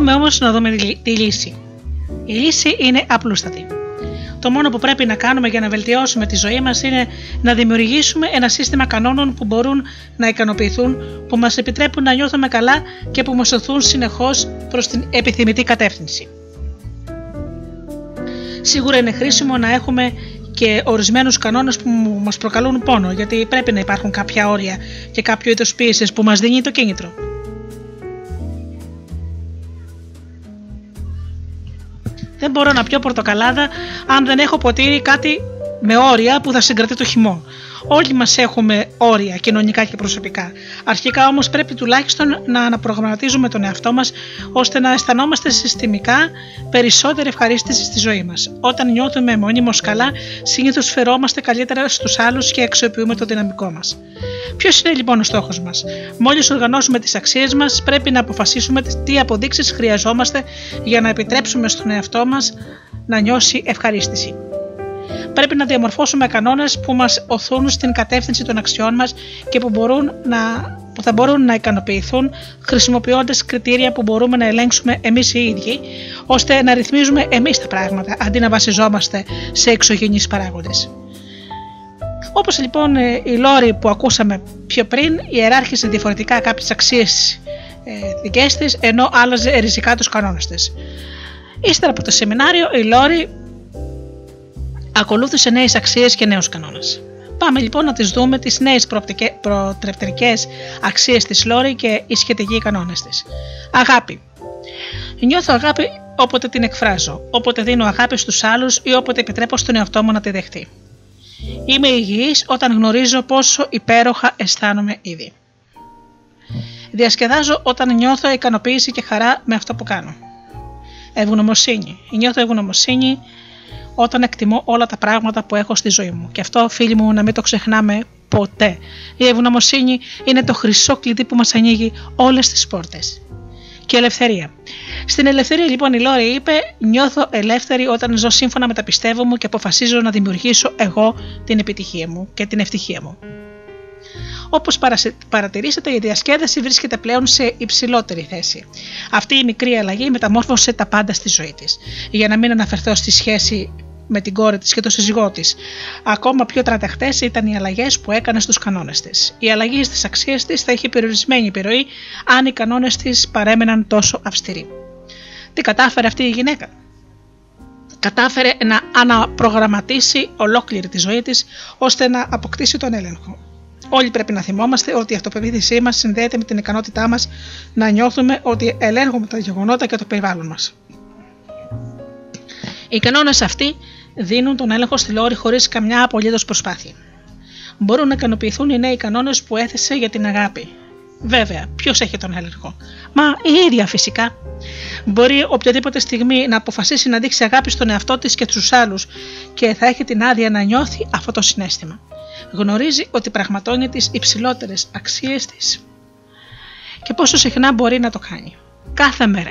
Πάμε όμως να δούμε τη λύση. Η λύση είναι απλούστατη. Το μόνο που πρέπει να κάνουμε για να βελτιώσουμε τη ζωή μας είναι να δημιουργήσουμε ένα σύστημα κανόνων που μπορούν να ικανοποιηθούν, που μας επιτρέπουν να νιώθουμε καλά και που μας οθούν συνεχώς προς την επιθυμητή κατεύθυνση. Σίγουρα είναι χρήσιμο να έχουμε και ορισμένους κανόνες που μας προκαλούν πόνο, γιατί πρέπει να υπάρχουν κάποια όρια και κάποιο είδος πίεσης που μας δίνει το κίνητρο. Δεν μπορώ να πιω πορτοκαλάδα αν δεν έχω ποτήρι, κάτι με όρια που θα συγκρατεί το χυμό. Όλοι μας έχουμε όρια κοινωνικά και προσωπικά. Αρχικά όμως πρέπει τουλάχιστον να αναπρογραμματίζουμε τον εαυτό μας ώστε να αισθανόμαστε συστημικά περισσότερη ευχαρίστηση στη ζωή μας. Όταν νιώθουμε μόνιμως καλά, συνήθως φερόμαστε καλύτερα στους άλλους και αξιοποιούμε το δυναμικό μας. Ποιος είναι λοιπόν ο στόχος μας? Μόλις οργανώσουμε τις αξίες μας, πρέπει να αποφασίσουμε τι αποδείξεις χρειαζόμαστε για να επιτρέψουμε στον εαυτό μας να νιώσει ευχαρίστηση. Πρέπει να διαμορφώσουμε κανόνες που μας οθούν στην κατεύθυνση των αξιών μας και που θα μπορούν να ικανοποιηθούν χρησιμοποιώντας κριτήρια που μπορούμε να ελέγξουμε εμείς οι ίδιοι, ώστε να ρυθμίζουμε εμείς τα πράγματα αντί να βασιζόμαστε σε εξωγενείς παράγοντες. Όπως λοιπόν η Λόρη που ακούσαμε πιο πριν, ιεράρχησε διαφορετικά κάποιες αξίες δικές της, ενώ άλλαζε ριζικά τους κανόνες της. Ύστερα από το σεμινάριο, η Λόρη ακολούθησε νέες αξίες και νέους κανόνες. Πάμε λοιπόν να τις δούμε, τις νέες προτρεπτικές αξίες της Λόρη και οι σχετικοί κανόνες της. Αγάπη. Νιώθω αγάπη όποτε την εκφράζω, όποτε δίνω αγάπη στους άλλους ή όποτε επιτρέπω στον εαυτό μου να τη δεχτεί. Είμαι υγιής όταν γνωρίζω πόσο υπέροχα αισθάνομαι ήδη. Διασκεδάζω όταν νιώθω ικανοποίηση και χαρά με αυτό που κάνω. Ευγνωμοσύνη. Νιώθω ευγνωμοσύνη όταν εκτιμώ όλα τα πράγματα που έχω στη ζωή μου. Και αυτό, φίλοι μου, να μην το ξεχνάμε ποτέ. Η ευγνωμοσύνη είναι το χρυσό κλειδί που μας ανοίγει όλες τις πόρτες. Και ελευθερία. Στην ελευθερία, λοιπόν, η Λόρη είπε: νιώθω ελεύθερη όταν ζω σύμφωνα με τα πιστεύω μου και αποφασίζω να δημιουργήσω εγώ την επιτυχία μου και την ευτυχία μου. Όπως παρατηρήσατε, η διασκέδαση βρίσκεται πλέον σε υψηλότερη θέση. Αυτή η μικρή αλλαγή μεταμόρφωσε τα πάντα στη ζωή της. Για να μην αναφερθώ στη σχέση με την κόρη της και τον σύζυγό της. Ακόμα πιο τρανταχτές ήταν οι αλλαγές που έκανε στους κανόνες της. Η αλλαγή στις αξίες της θα είχε περιορισμένη επιρροή αν οι κανόνες της παρέμεναν τόσο αυστηροί. Τι κατάφερε αυτή η γυναίκα? Κατάφερε να αναπρογραμματίσει ολόκληρη τη ζωή της ώστε να αποκτήσει τον έλεγχο. Όλοι πρέπει να θυμόμαστε ότι η αυτοπεποίθησή μας συνδέεται με την ικανότητά μας να νιώθουμε ότι ελέγχουμε τα γεγονότα και το περιβάλλον μας. Οι κανόνες αυτοί δίνουν τον έλεγχο στη Λόρη χωρίς καμιά απολύτως προσπάθεια. Μπορούν να ικανοποιηθούν οι νέοι κανόνες που έθεσε για την αγάπη. Βέβαια, ποιος έχει τον έλεγχο? Μα η ίδια φυσικά. Μπορεί οποιαδήποτε στιγμή να αποφασίσει να δείξει αγάπη στον εαυτό της και στους άλλους και θα έχει την άδεια να νιώθει αυτό το συναίσθημα. Γνωρίζει ότι πραγματώνει τις υψηλότερες αξίες της και πόσο συχνά μπορεί να το κάνει. Κάθε μέρα.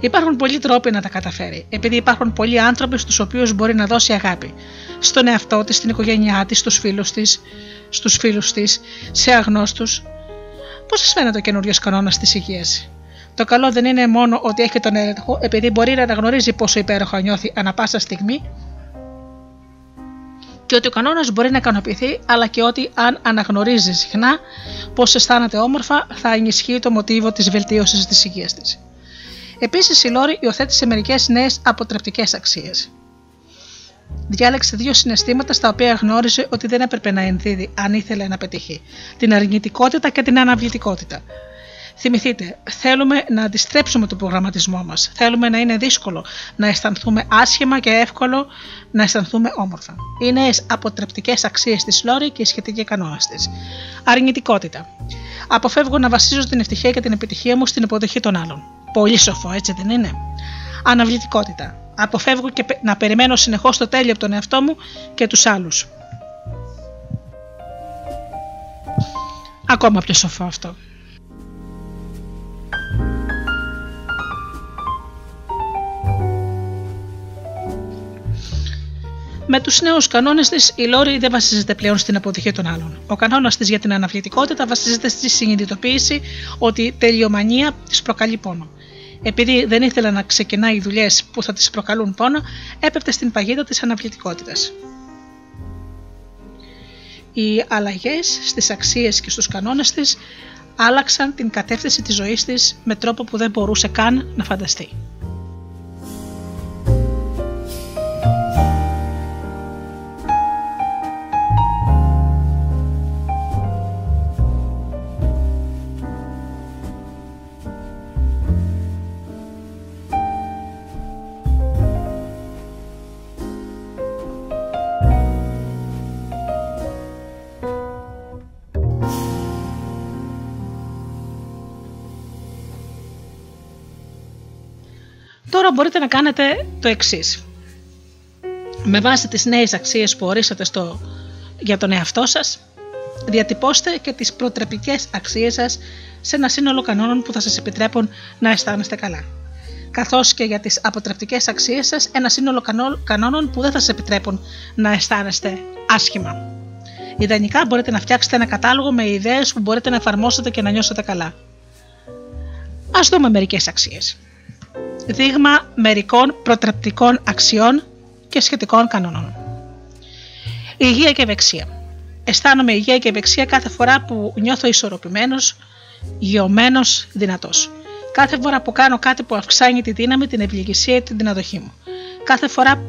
Υπάρχουν πολλοί τρόποι να τα καταφέρει, επειδή υπάρχουν πολλοί άνθρωποι στους οποίους μπορεί να δώσει αγάπη. Στον εαυτό της, στην οικογένειά της, στους φίλους της, σε αγνώστους. Πώς σας φαίνεται ο καινούριος κανόνας της υγείας? Το καλό δεν είναι μόνο ότι έχει τον έλεγχο, επειδή μπορεί να αναγνωρίζει πόσο υπέροχα νιώθει ανά πάσα στιγμή, και ότι ο κανόνας μπορεί να ικανοποιηθεί, αλλά και ότι αν αναγνωρίζει συχνά πώς αισθάνεται όμορφα, θα ενισχύει το μοτίβο της βελτίωσης της υγείας της. Επίσης, η Λόρη υιοθέτησε μερικές νέες αποτρεπτικές αξίες. Διάλεξε δύο συναισθήματα στα οποία γνώριζε ότι δεν έπρεπε να ενδίδει αν ήθελε να πετύχει: την αρνητικότητα και την αναβλητικότητα. Θυμηθείτε, θέλουμε να αντιστρέψουμε τον προγραμματισμό μας. Θέλουμε να είναι δύσκολο, να αισθανθούμε άσχημα και εύκολο να αισθανθούμε όμορφα. Οι νέες αποτρεπτικές αξίες της Λόρη και οι σχετικοί κανόνες της. Αρνητικότητα. Αποφεύγω να βασίζω την ευτυχία και την επιτυχία μου στην υποδοχή των άλλων. Πολύ σοφό, έτσι δεν είναι? Αναβλητικότητα. Αποφεύγω και να περιμένω συνεχώς το τέλειο από τον εαυτό μου και τους άλλους. Ακόμα πιο σοφό αυτό. Με τους νέους κανόνες της, η Λόρη δεν βασίζεται πλέον στην αποτυχία των άλλων. Ο κανόνας της για την αναβλητικότητα βασίζεται στη συνειδητοποίηση ότι η τελειομανία της προκαλεί πόνο. επειδή δεν ήθελε να ξεκινάει δουλειές που θα της προκαλούν πόνο, έπεφτε στην παγίδα της αναβλητικότητας. Οι αλλαγές στις αξίες και στους κανόνες της άλλαξαν την κατεύθυνση της ζωής της με τρόπο που δεν μπορούσε καν να φανταστεί. Μπορείτε να κάνετε το εξής. Με βάση τις νέες αξίες που ορίσατε για τον εαυτό σας, διατυπώστε και τις προτρεπτικές αξίες σας σε ένα σύνολο κανόνων που θα σας επιτρέπουν να αισθάνεστε καλά. Καθώς και για τις αποτρεπτικές αξίες σας, ένα σύνολο κανόνων που δεν θα σας επιτρέπουν να αισθάνεστε άσχημα. Ιδανικά μπορείτε να φτιάξετε ένα κατάλογο με ιδέες που μπορείτε να εφαρμόσετε και να νιώσετε καλά. Ας δούμε μερικές αξίες. Δείγμα μερικών προτρεπτικών αξιών και σχετικών κανόνων. Υγεία και ευεξία. Αισθάνομαι υγεία και ευεξία κάθε φορά που νιώθω ισορροπημένος, γεωμένος, δυνατός. Κάθε φορά που κάνω κάτι που αυξάνει τη δύναμη, την ευλογησία ή την αδοχή μου. Κάθε φορά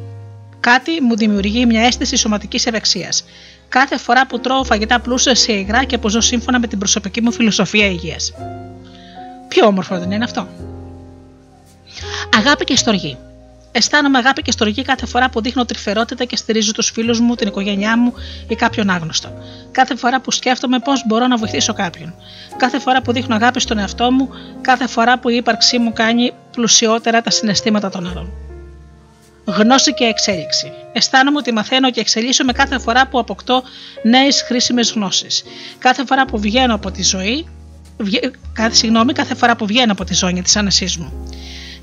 κάτι μου δημιουργεί μια αίσθηση σωματικής ευεξίας. Κάθε φορά που τρώω φαγητά πλούσια σε υγρά και που ζω σύμφωνα με την προσωπική μου φιλοσοφία υγείας. Πιο όμορφο δεν είναι αυτό? Αγάπη και στοργή. Αισθάνομαι αγάπη και στοργή κάθε φορά που δείχνω τρυφερότητα και στηρίζω τους φίλους μου, την οικογένειά μου ή κάποιον άγνωστο. Κάθε φορά που σκέφτομαι πώς μπορώ να βοηθήσω κάποιον. Κάθε φορά που δείχνω αγάπη στον εαυτό μου, κάθε φορά που η ύπαρξή μου κάνει πλουσιότερα τα συναισθήματα των άλλων. Γνώση και εξέλιξη. Αισθάνομαι ότι μαθαίνω και εξελίσσομαι κάθε φορά που αποκτώ νέες χρήσιμες γνώσεις. Κάθε φορά που βγαίνω από τη ζωή, κάθε φορά που βγαίνω από τη ζώνη της άνεσής μου.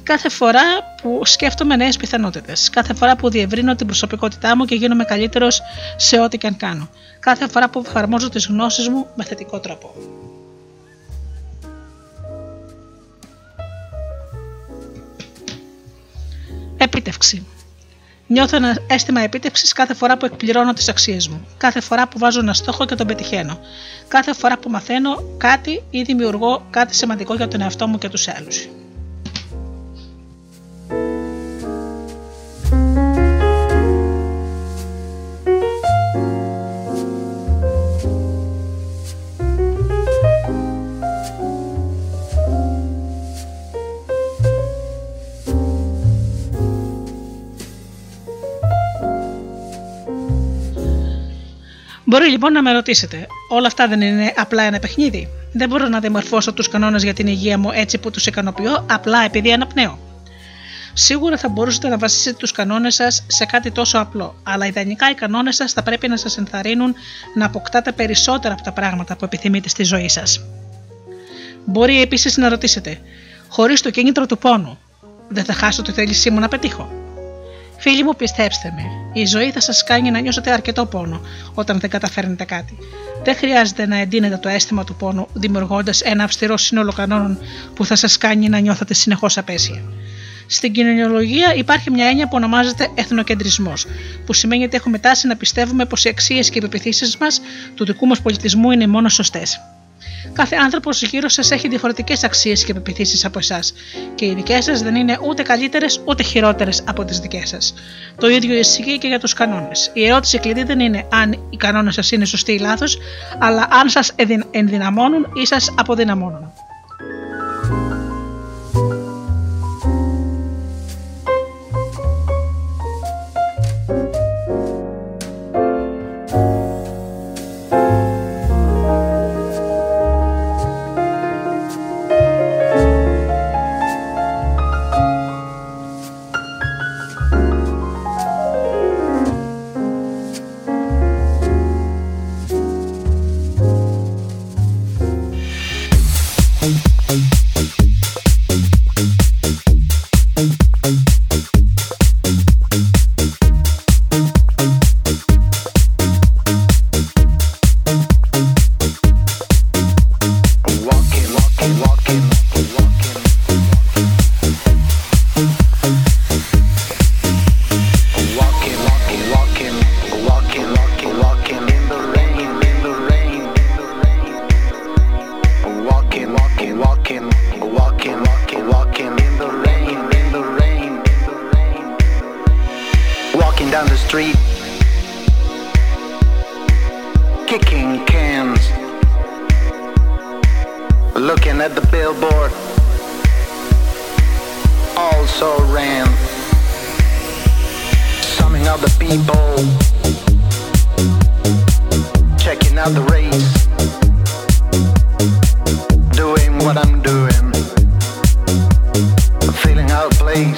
Κάθε φορά που σκέφτομαι νέες πιθανότητες. Κάθε φορά που διευρύνω την προσωπικότητά μου και γίνομαι καλύτερος σε ό,τι και αν κάνω. Κάθε φορά που εφαρμόζω τις γνώσεις μου με θετικό τρόπο. Επίτευξη. Νιώθω ένα αίσθημα επίτευξης κάθε φορά που εκπληρώνω τις αξίες μου. Κάθε φορά που βάζω ένα στόχο και τον πετυχαίνω. Κάθε φορά που μαθαίνω κάτι ή δημιουργώ κάτι σημαντικό για τον εαυτό μου και τους άλλους. Μπορεί λοιπόν να με ρωτήσετε, όλα αυτά δεν είναι απλά ένα παιχνίδι? Δεν μπορώ να διαμορφώσω τους κανόνες για την υγεία μου έτσι που τους ικανοποιώ απλά επειδή αναπνέω. Σίγουρα θα μπορούσατε να βασίσετε τους κανόνες σας σε κάτι τόσο απλό, αλλά ιδανικά οι κανόνες σας θα πρέπει να σας ενθαρρύνουν να αποκτάτε περισσότερα από τα πράγματα που επιθυμείτε στη ζωή σας. Μπορεί επίσης να ρωτήσετε, χωρίς το κίνητρο του πόνου, δεν θα χάσω τη θέλησή μου να πετύχω? Φίλοι μου, πιστέψτε με, η ζωή θα σας κάνει να νιώσετε αρκετό πόνο όταν δεν καταφέρνετε κάτι. Δεν χρειάζεται να εντείνετε το αίσθημα του πόνου δημιουργώντας ένα αυστηρό σύνολο κανόνων που θα σας κάνει να νιώθετε συνεχώς απέσια. Στην κοινωνιολογία υπάρχει μια έννοια που ονομάζεται εθνοκεντρισμός, που σημαίνει ότι έχουμε τάση να πιστεύουμε πως οι αξίες και οι πεποιθήσεις μας του δικού μας πολιτισμού είναι μόνο σωστές. Κάθε άνθρωπος γύρω σας έχει διαφορετικές αξίες και πεποιθήσεις από εσάς και οι δικές σας δεν είναι ούτε καλύτερες ούτε χειρότερες από τις δικές σας. Το ίδιο ισχύει και για τους κανόνες. Η ερώτηση κλειδί δεν είναι αν οι κανόνες σας είναι σωστοί ή λάθος, αλλά αν σας ενδυναμώνουν ή σας αποδυναμώνουν. street, kicking cans, looking at the billboard, also ran, summing up the people, checking out the race, doing what I'm doing, feeling out of place.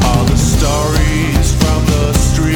All the stories from the street.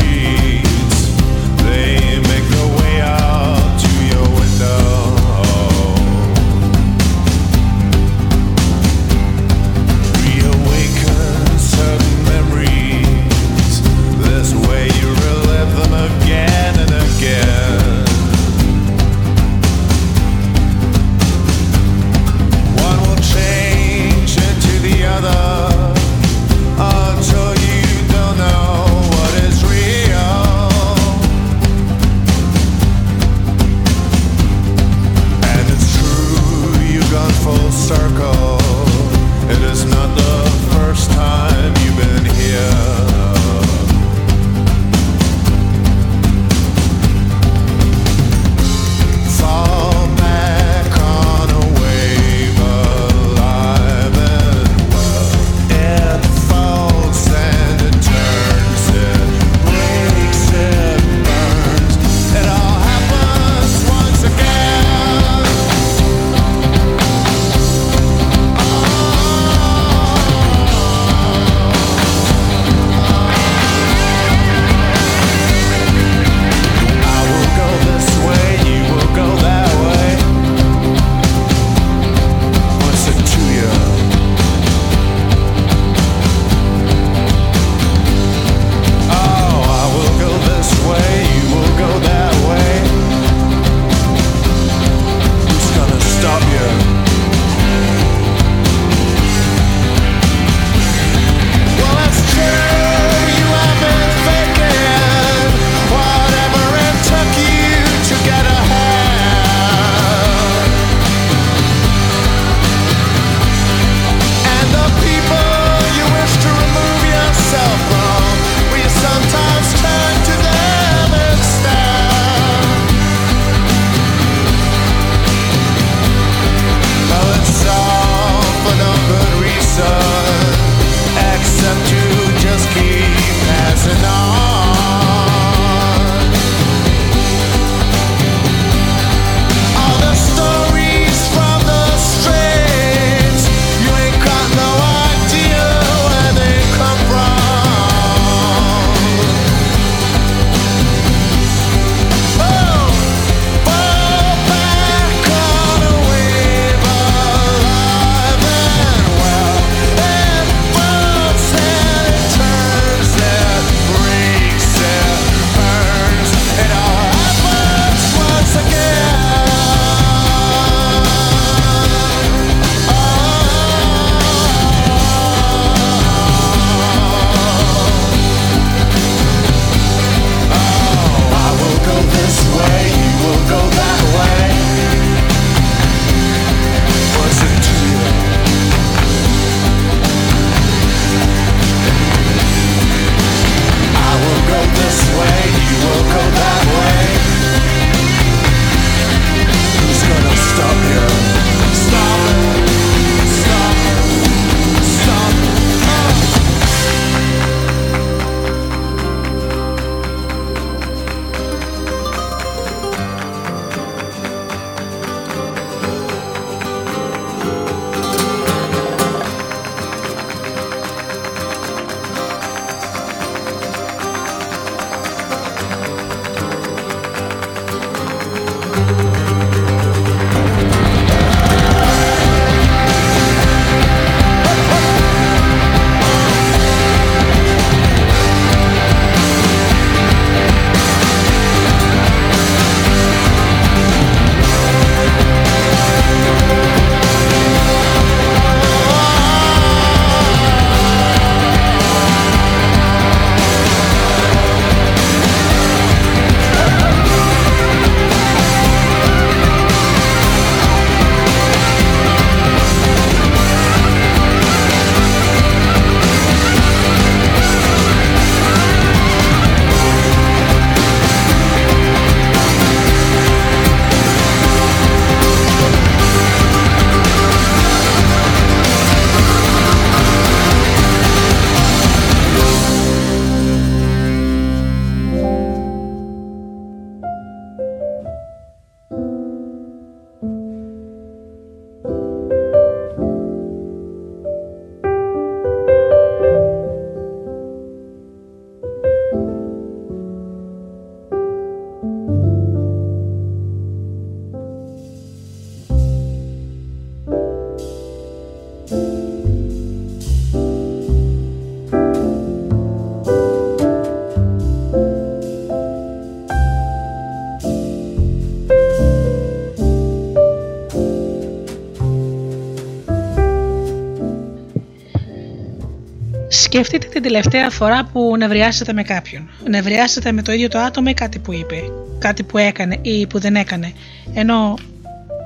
Σκεφτείτε την τελευταία φορά που νευριάσατε με κάποιον. Νευριάσατε με το ίδιο το άτομο ή κάτι που είπε, κάτι που έκανε ή που δεν έκανε, ενώ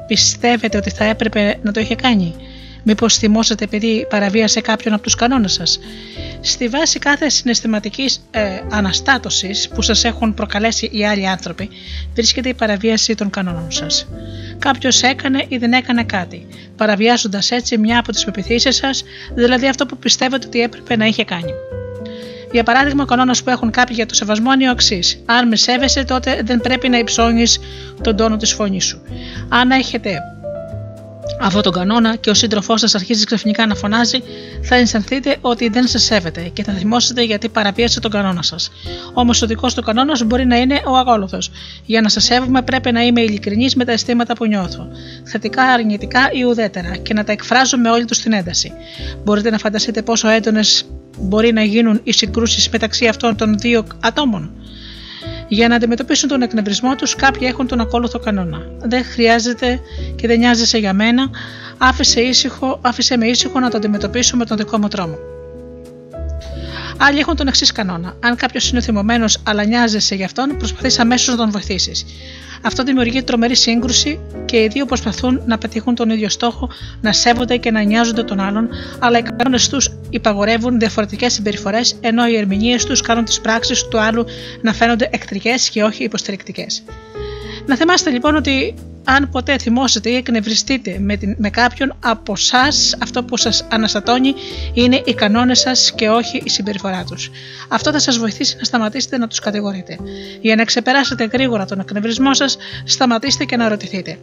πιστεύετε ότι θα έπρεπε να το είχε κάνει. Μήπως θυμόσατε επειδή παραβίασε κάποιον από τους κανόνες σας. Στη βάση κάθε συναισθηματικής αναστάτωσης που σας έχουν προκαλέσει οι άλλοι άνθρωποι, βρίσκεται η παραβίαση των κανόνων σας. Κάποιος έκανε ή δεν έκανε κάτι, παραβιάζοντας έτσι μια από τις πεποιθήσεις σας, δηλαδή αυτό που πιστεύετε ότι έπρεπε να είχε κάνει. Για παράδειγμα, ο κανόνας που έχουν κάποιοι για το σεβασμό είναι ο εξής: αν με σέβεσαι, τότε δεν πρέπει να υψώνεις τον τόνο της φωνής σου. Αν έχετε αυτόν τον κανόνα και ο σύντροφός σας αρχίζει ξαφνικά να φωνάζει, θα αισθανθείτε ότι δεν σας σέβεται και θα θυμόσετε γιατί παραβίασε τον κανόνα σας. Όμως ο δικός του κανόνας μπορεί να είναι ο ακόλουθος: για να σας σέβομαι, πρέπει να είμαι ειλικρινής με τα αισθήματα που νιώθω, θετικά, αρνητικά ή ουδέτερα, και να τα εκφράζω με όλη τους την ένταση. Μπορείτε να φανταστείτε πόσο έντονες μπορεί να γίνουν οι συγκρούσεις μεταξύ αυτών των δύο ατόμων. Για να αντιμετωπίσουν τον εκνευρισμό τους, κάποιοι έχουν τον ακόλουθο κανόνα: δεν χρειάζεται και δεν νοιάζεσαι για μένα, άφησε με ήσυχο να το αντιμετωπίσω με τον δικό μου τρόπο. Άλλοι έχουν τον εξής κανόνα: αν κάποιος είναι θυμωμένος αλλά νοιάζεσαι για αυτόν, προσπαθείς αμέσως να τον βοηθήσεις. Αυτό δημιουργεί τρομερή σύγκρουση και οι δύο προσπαθούν να πετύχουν τον ίδιο στόχο, να σέβονται και να νοιάζονται τον άλλον, αλλά οι κανόνες τους υπαγορεύουν διαφορετικές συμπεριφορές, ενώ οι ερμηνείες τους κάνουν τις πράξεις του άλλου να φαίνονται εχθρικές και όχι υποστηρικτικές. Να θυμάστε λοιπόν ότι αν ποτέ θυμόσετε ή εκνευριστείτε με κάποιον από εσάς, αυτό που σας αναστατώνει είναι οι κανόνες σας και όχι η συμπεριφορά τους. Αυτό θα σας βοηθήσει να σταματήσετε να τους κατηγορείτε. Για να ξεπεράσετε γρήγορα τον εκνευρισμό σας, σταματήστε και να ρωτηθείτε: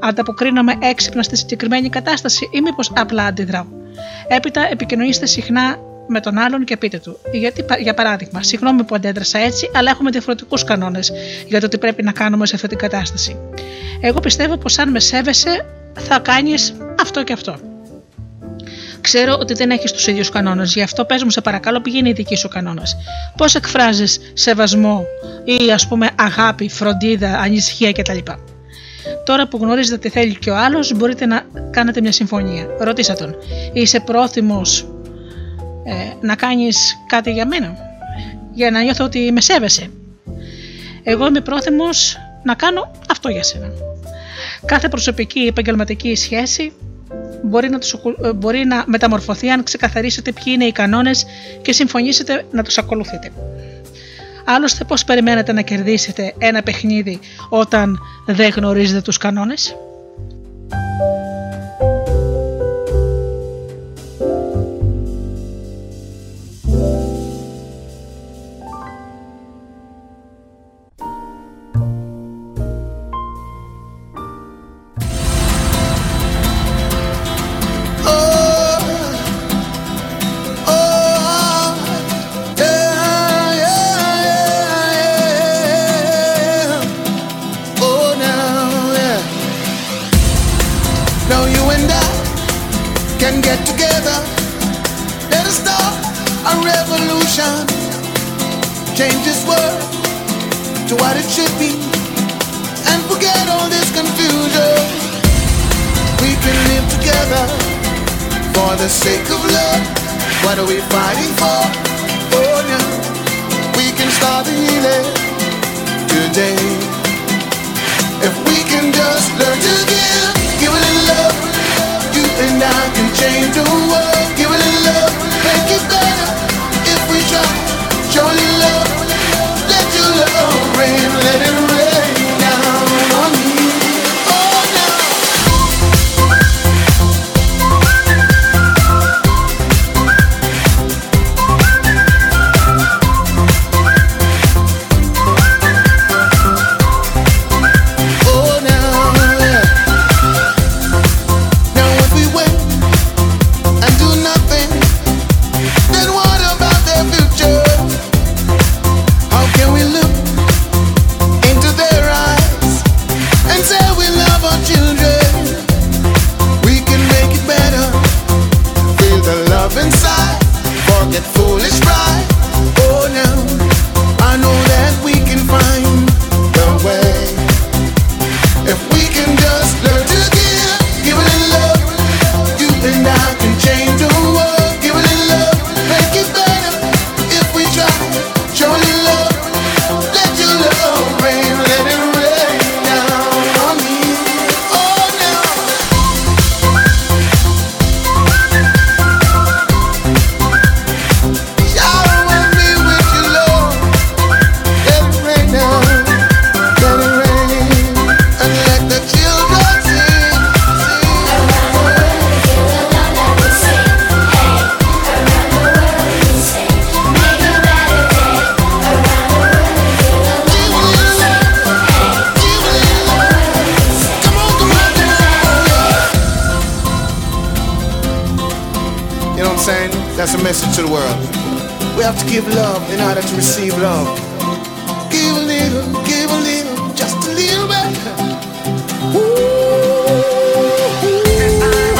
ανταποκρίνομαι έξυπνα στη συγκεκριμένη κατάσταση ή μήπως απλά αντιδράω? Έπειτα επικοινωνήστε συχνά με τον άλλον και πείτε του: γιατί, για παράδειγμα, συγγνώμη που αντέδρασα έτσι, αλλά έχουμε διαφορετικούς κανόνες για το τι πρέπει να κάνουμε σε αυτή την κατάσταση. Εγώ πιστεύω πως αν με σέβεσαι, θα κάνεις αυτό και αυτό. Ξέρω ότι δεν έχεις τους ίδιους κανόνες, γι' αυτό πες μου σε παρακαλώ ποιοι είναι οι δικοί σου κανόνες. Πώς εκφράζεις σεβασμό ή αγάπη, φροντίδα, ανησυχία κτλ. Τώρα που γνωρίζετε τι θέλει και ο άλλος, μπορείτε να κάνετε μια συμφωνία. Ρωτήστε τον: είσαι πρόθυμος να κάνεις κάτι για μένα, για να νιώθω ότι με σέβεσαι? Εγώ είμαι πρόθυμος να κάνω αυτό για σένα. Κάθε προσωπική ή επαγγελματική σχέση μπορεί να μεταμορφωθεί αν ξεκαθαρίσετε ποιοι είναι οι κανόνες και συμφωνήσετε να τους ακολουθείτε. Άλλωστε, πώς περιμένετε να κερδίσετε ένα παιχνίδι όταν δεν γνωρίζετε τους κανόνες? You know what I'm saying? That's a message to the world. We have to give love in order to receive love. Give a little, just a little bit.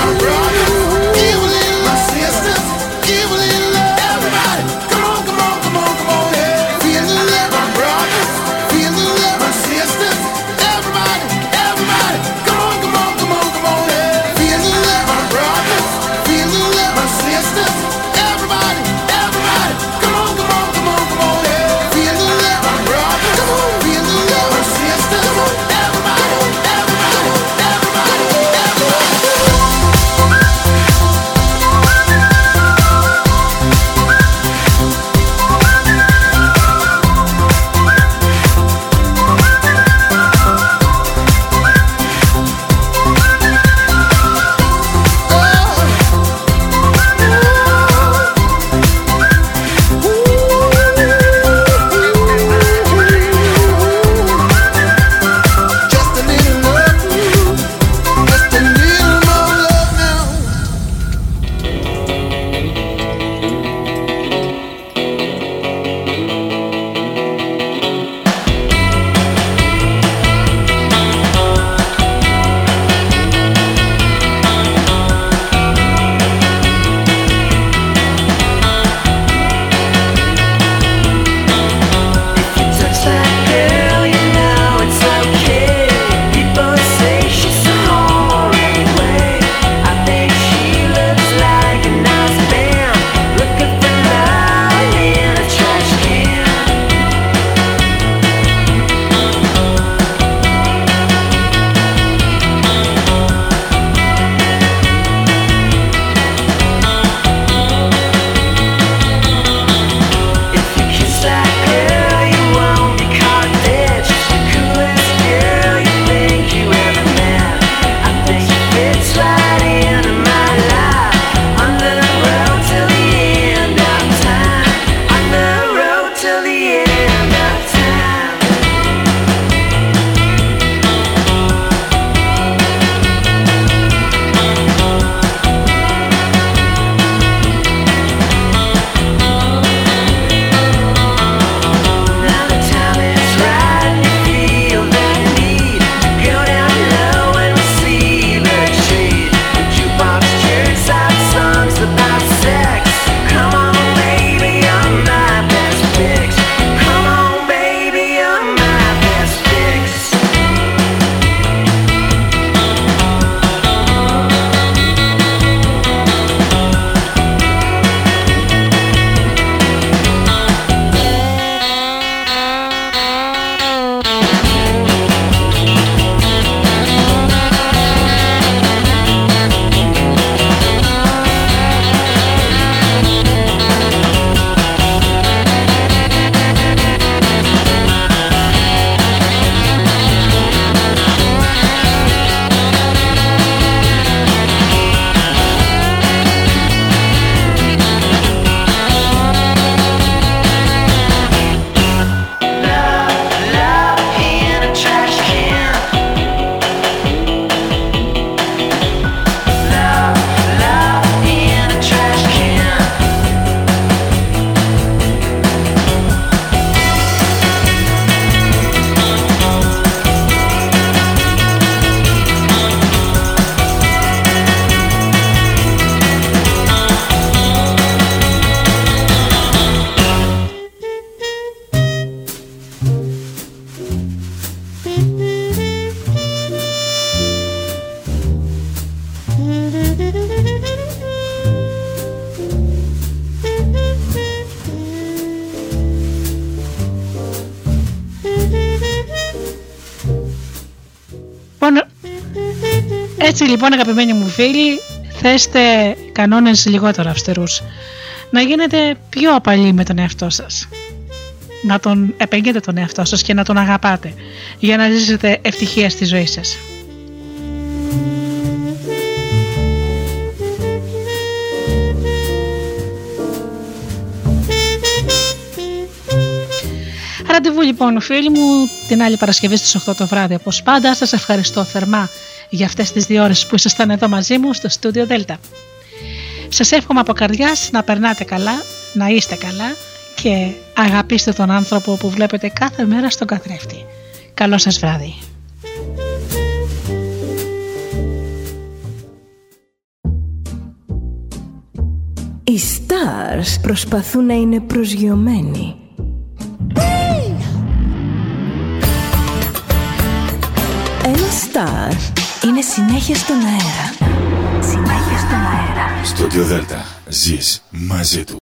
My brother, give a little, my sister, give a little love. Everybody, come on, come on, come on, come on, yeah. Feel the love, my brother, feel the love, my sister. Everybody, everybody, come on, come on, come on, come on, yeah. Feel the love, my brother, feel the love, my sister. Everybody, everybody, come on, come on, come on, come on, yeah. Feel the love, my brother, come on, feel the love, my sister. Come on, everybody, everybody, everybody, everybody. Έτσι λοιπόν, αγαπημένοι μου φίλοι, θέστε κανόνες λιγότερο αυστηρούς. Να γίνετε πιο απαλοί με τον εαυτό σας. Να τον επενείτε τον εαυτό σας και να τον αγαπάτε για να ζήσετε ευτυχία στη ζωή σας. Ραντεβού λοιπόν φίλοι μου την άλλη Παρασκευή στις 8 το βράδυ. Όπως πάντα σας ευχαριστώ θερμά για αυτές τις 2 ώρες που ήσασταν εδώ μαζί μου στο Studio Delta. Σας εύχομαι από καρδιάς να περνάτε καλά, να είστε καλά και αγαπήστε τον άνθρωπο που βλέπετε κάθε μέρα στον καθρέφτη. Καλό σας βράδυ. Οι stars προσπαθούν να είναι προσγειωμένοι. Ένα στάρ είναι συνέχεια στον αέρα. Συνέχεια στον αέρα. Studio Delta. Ζεις μαζί του.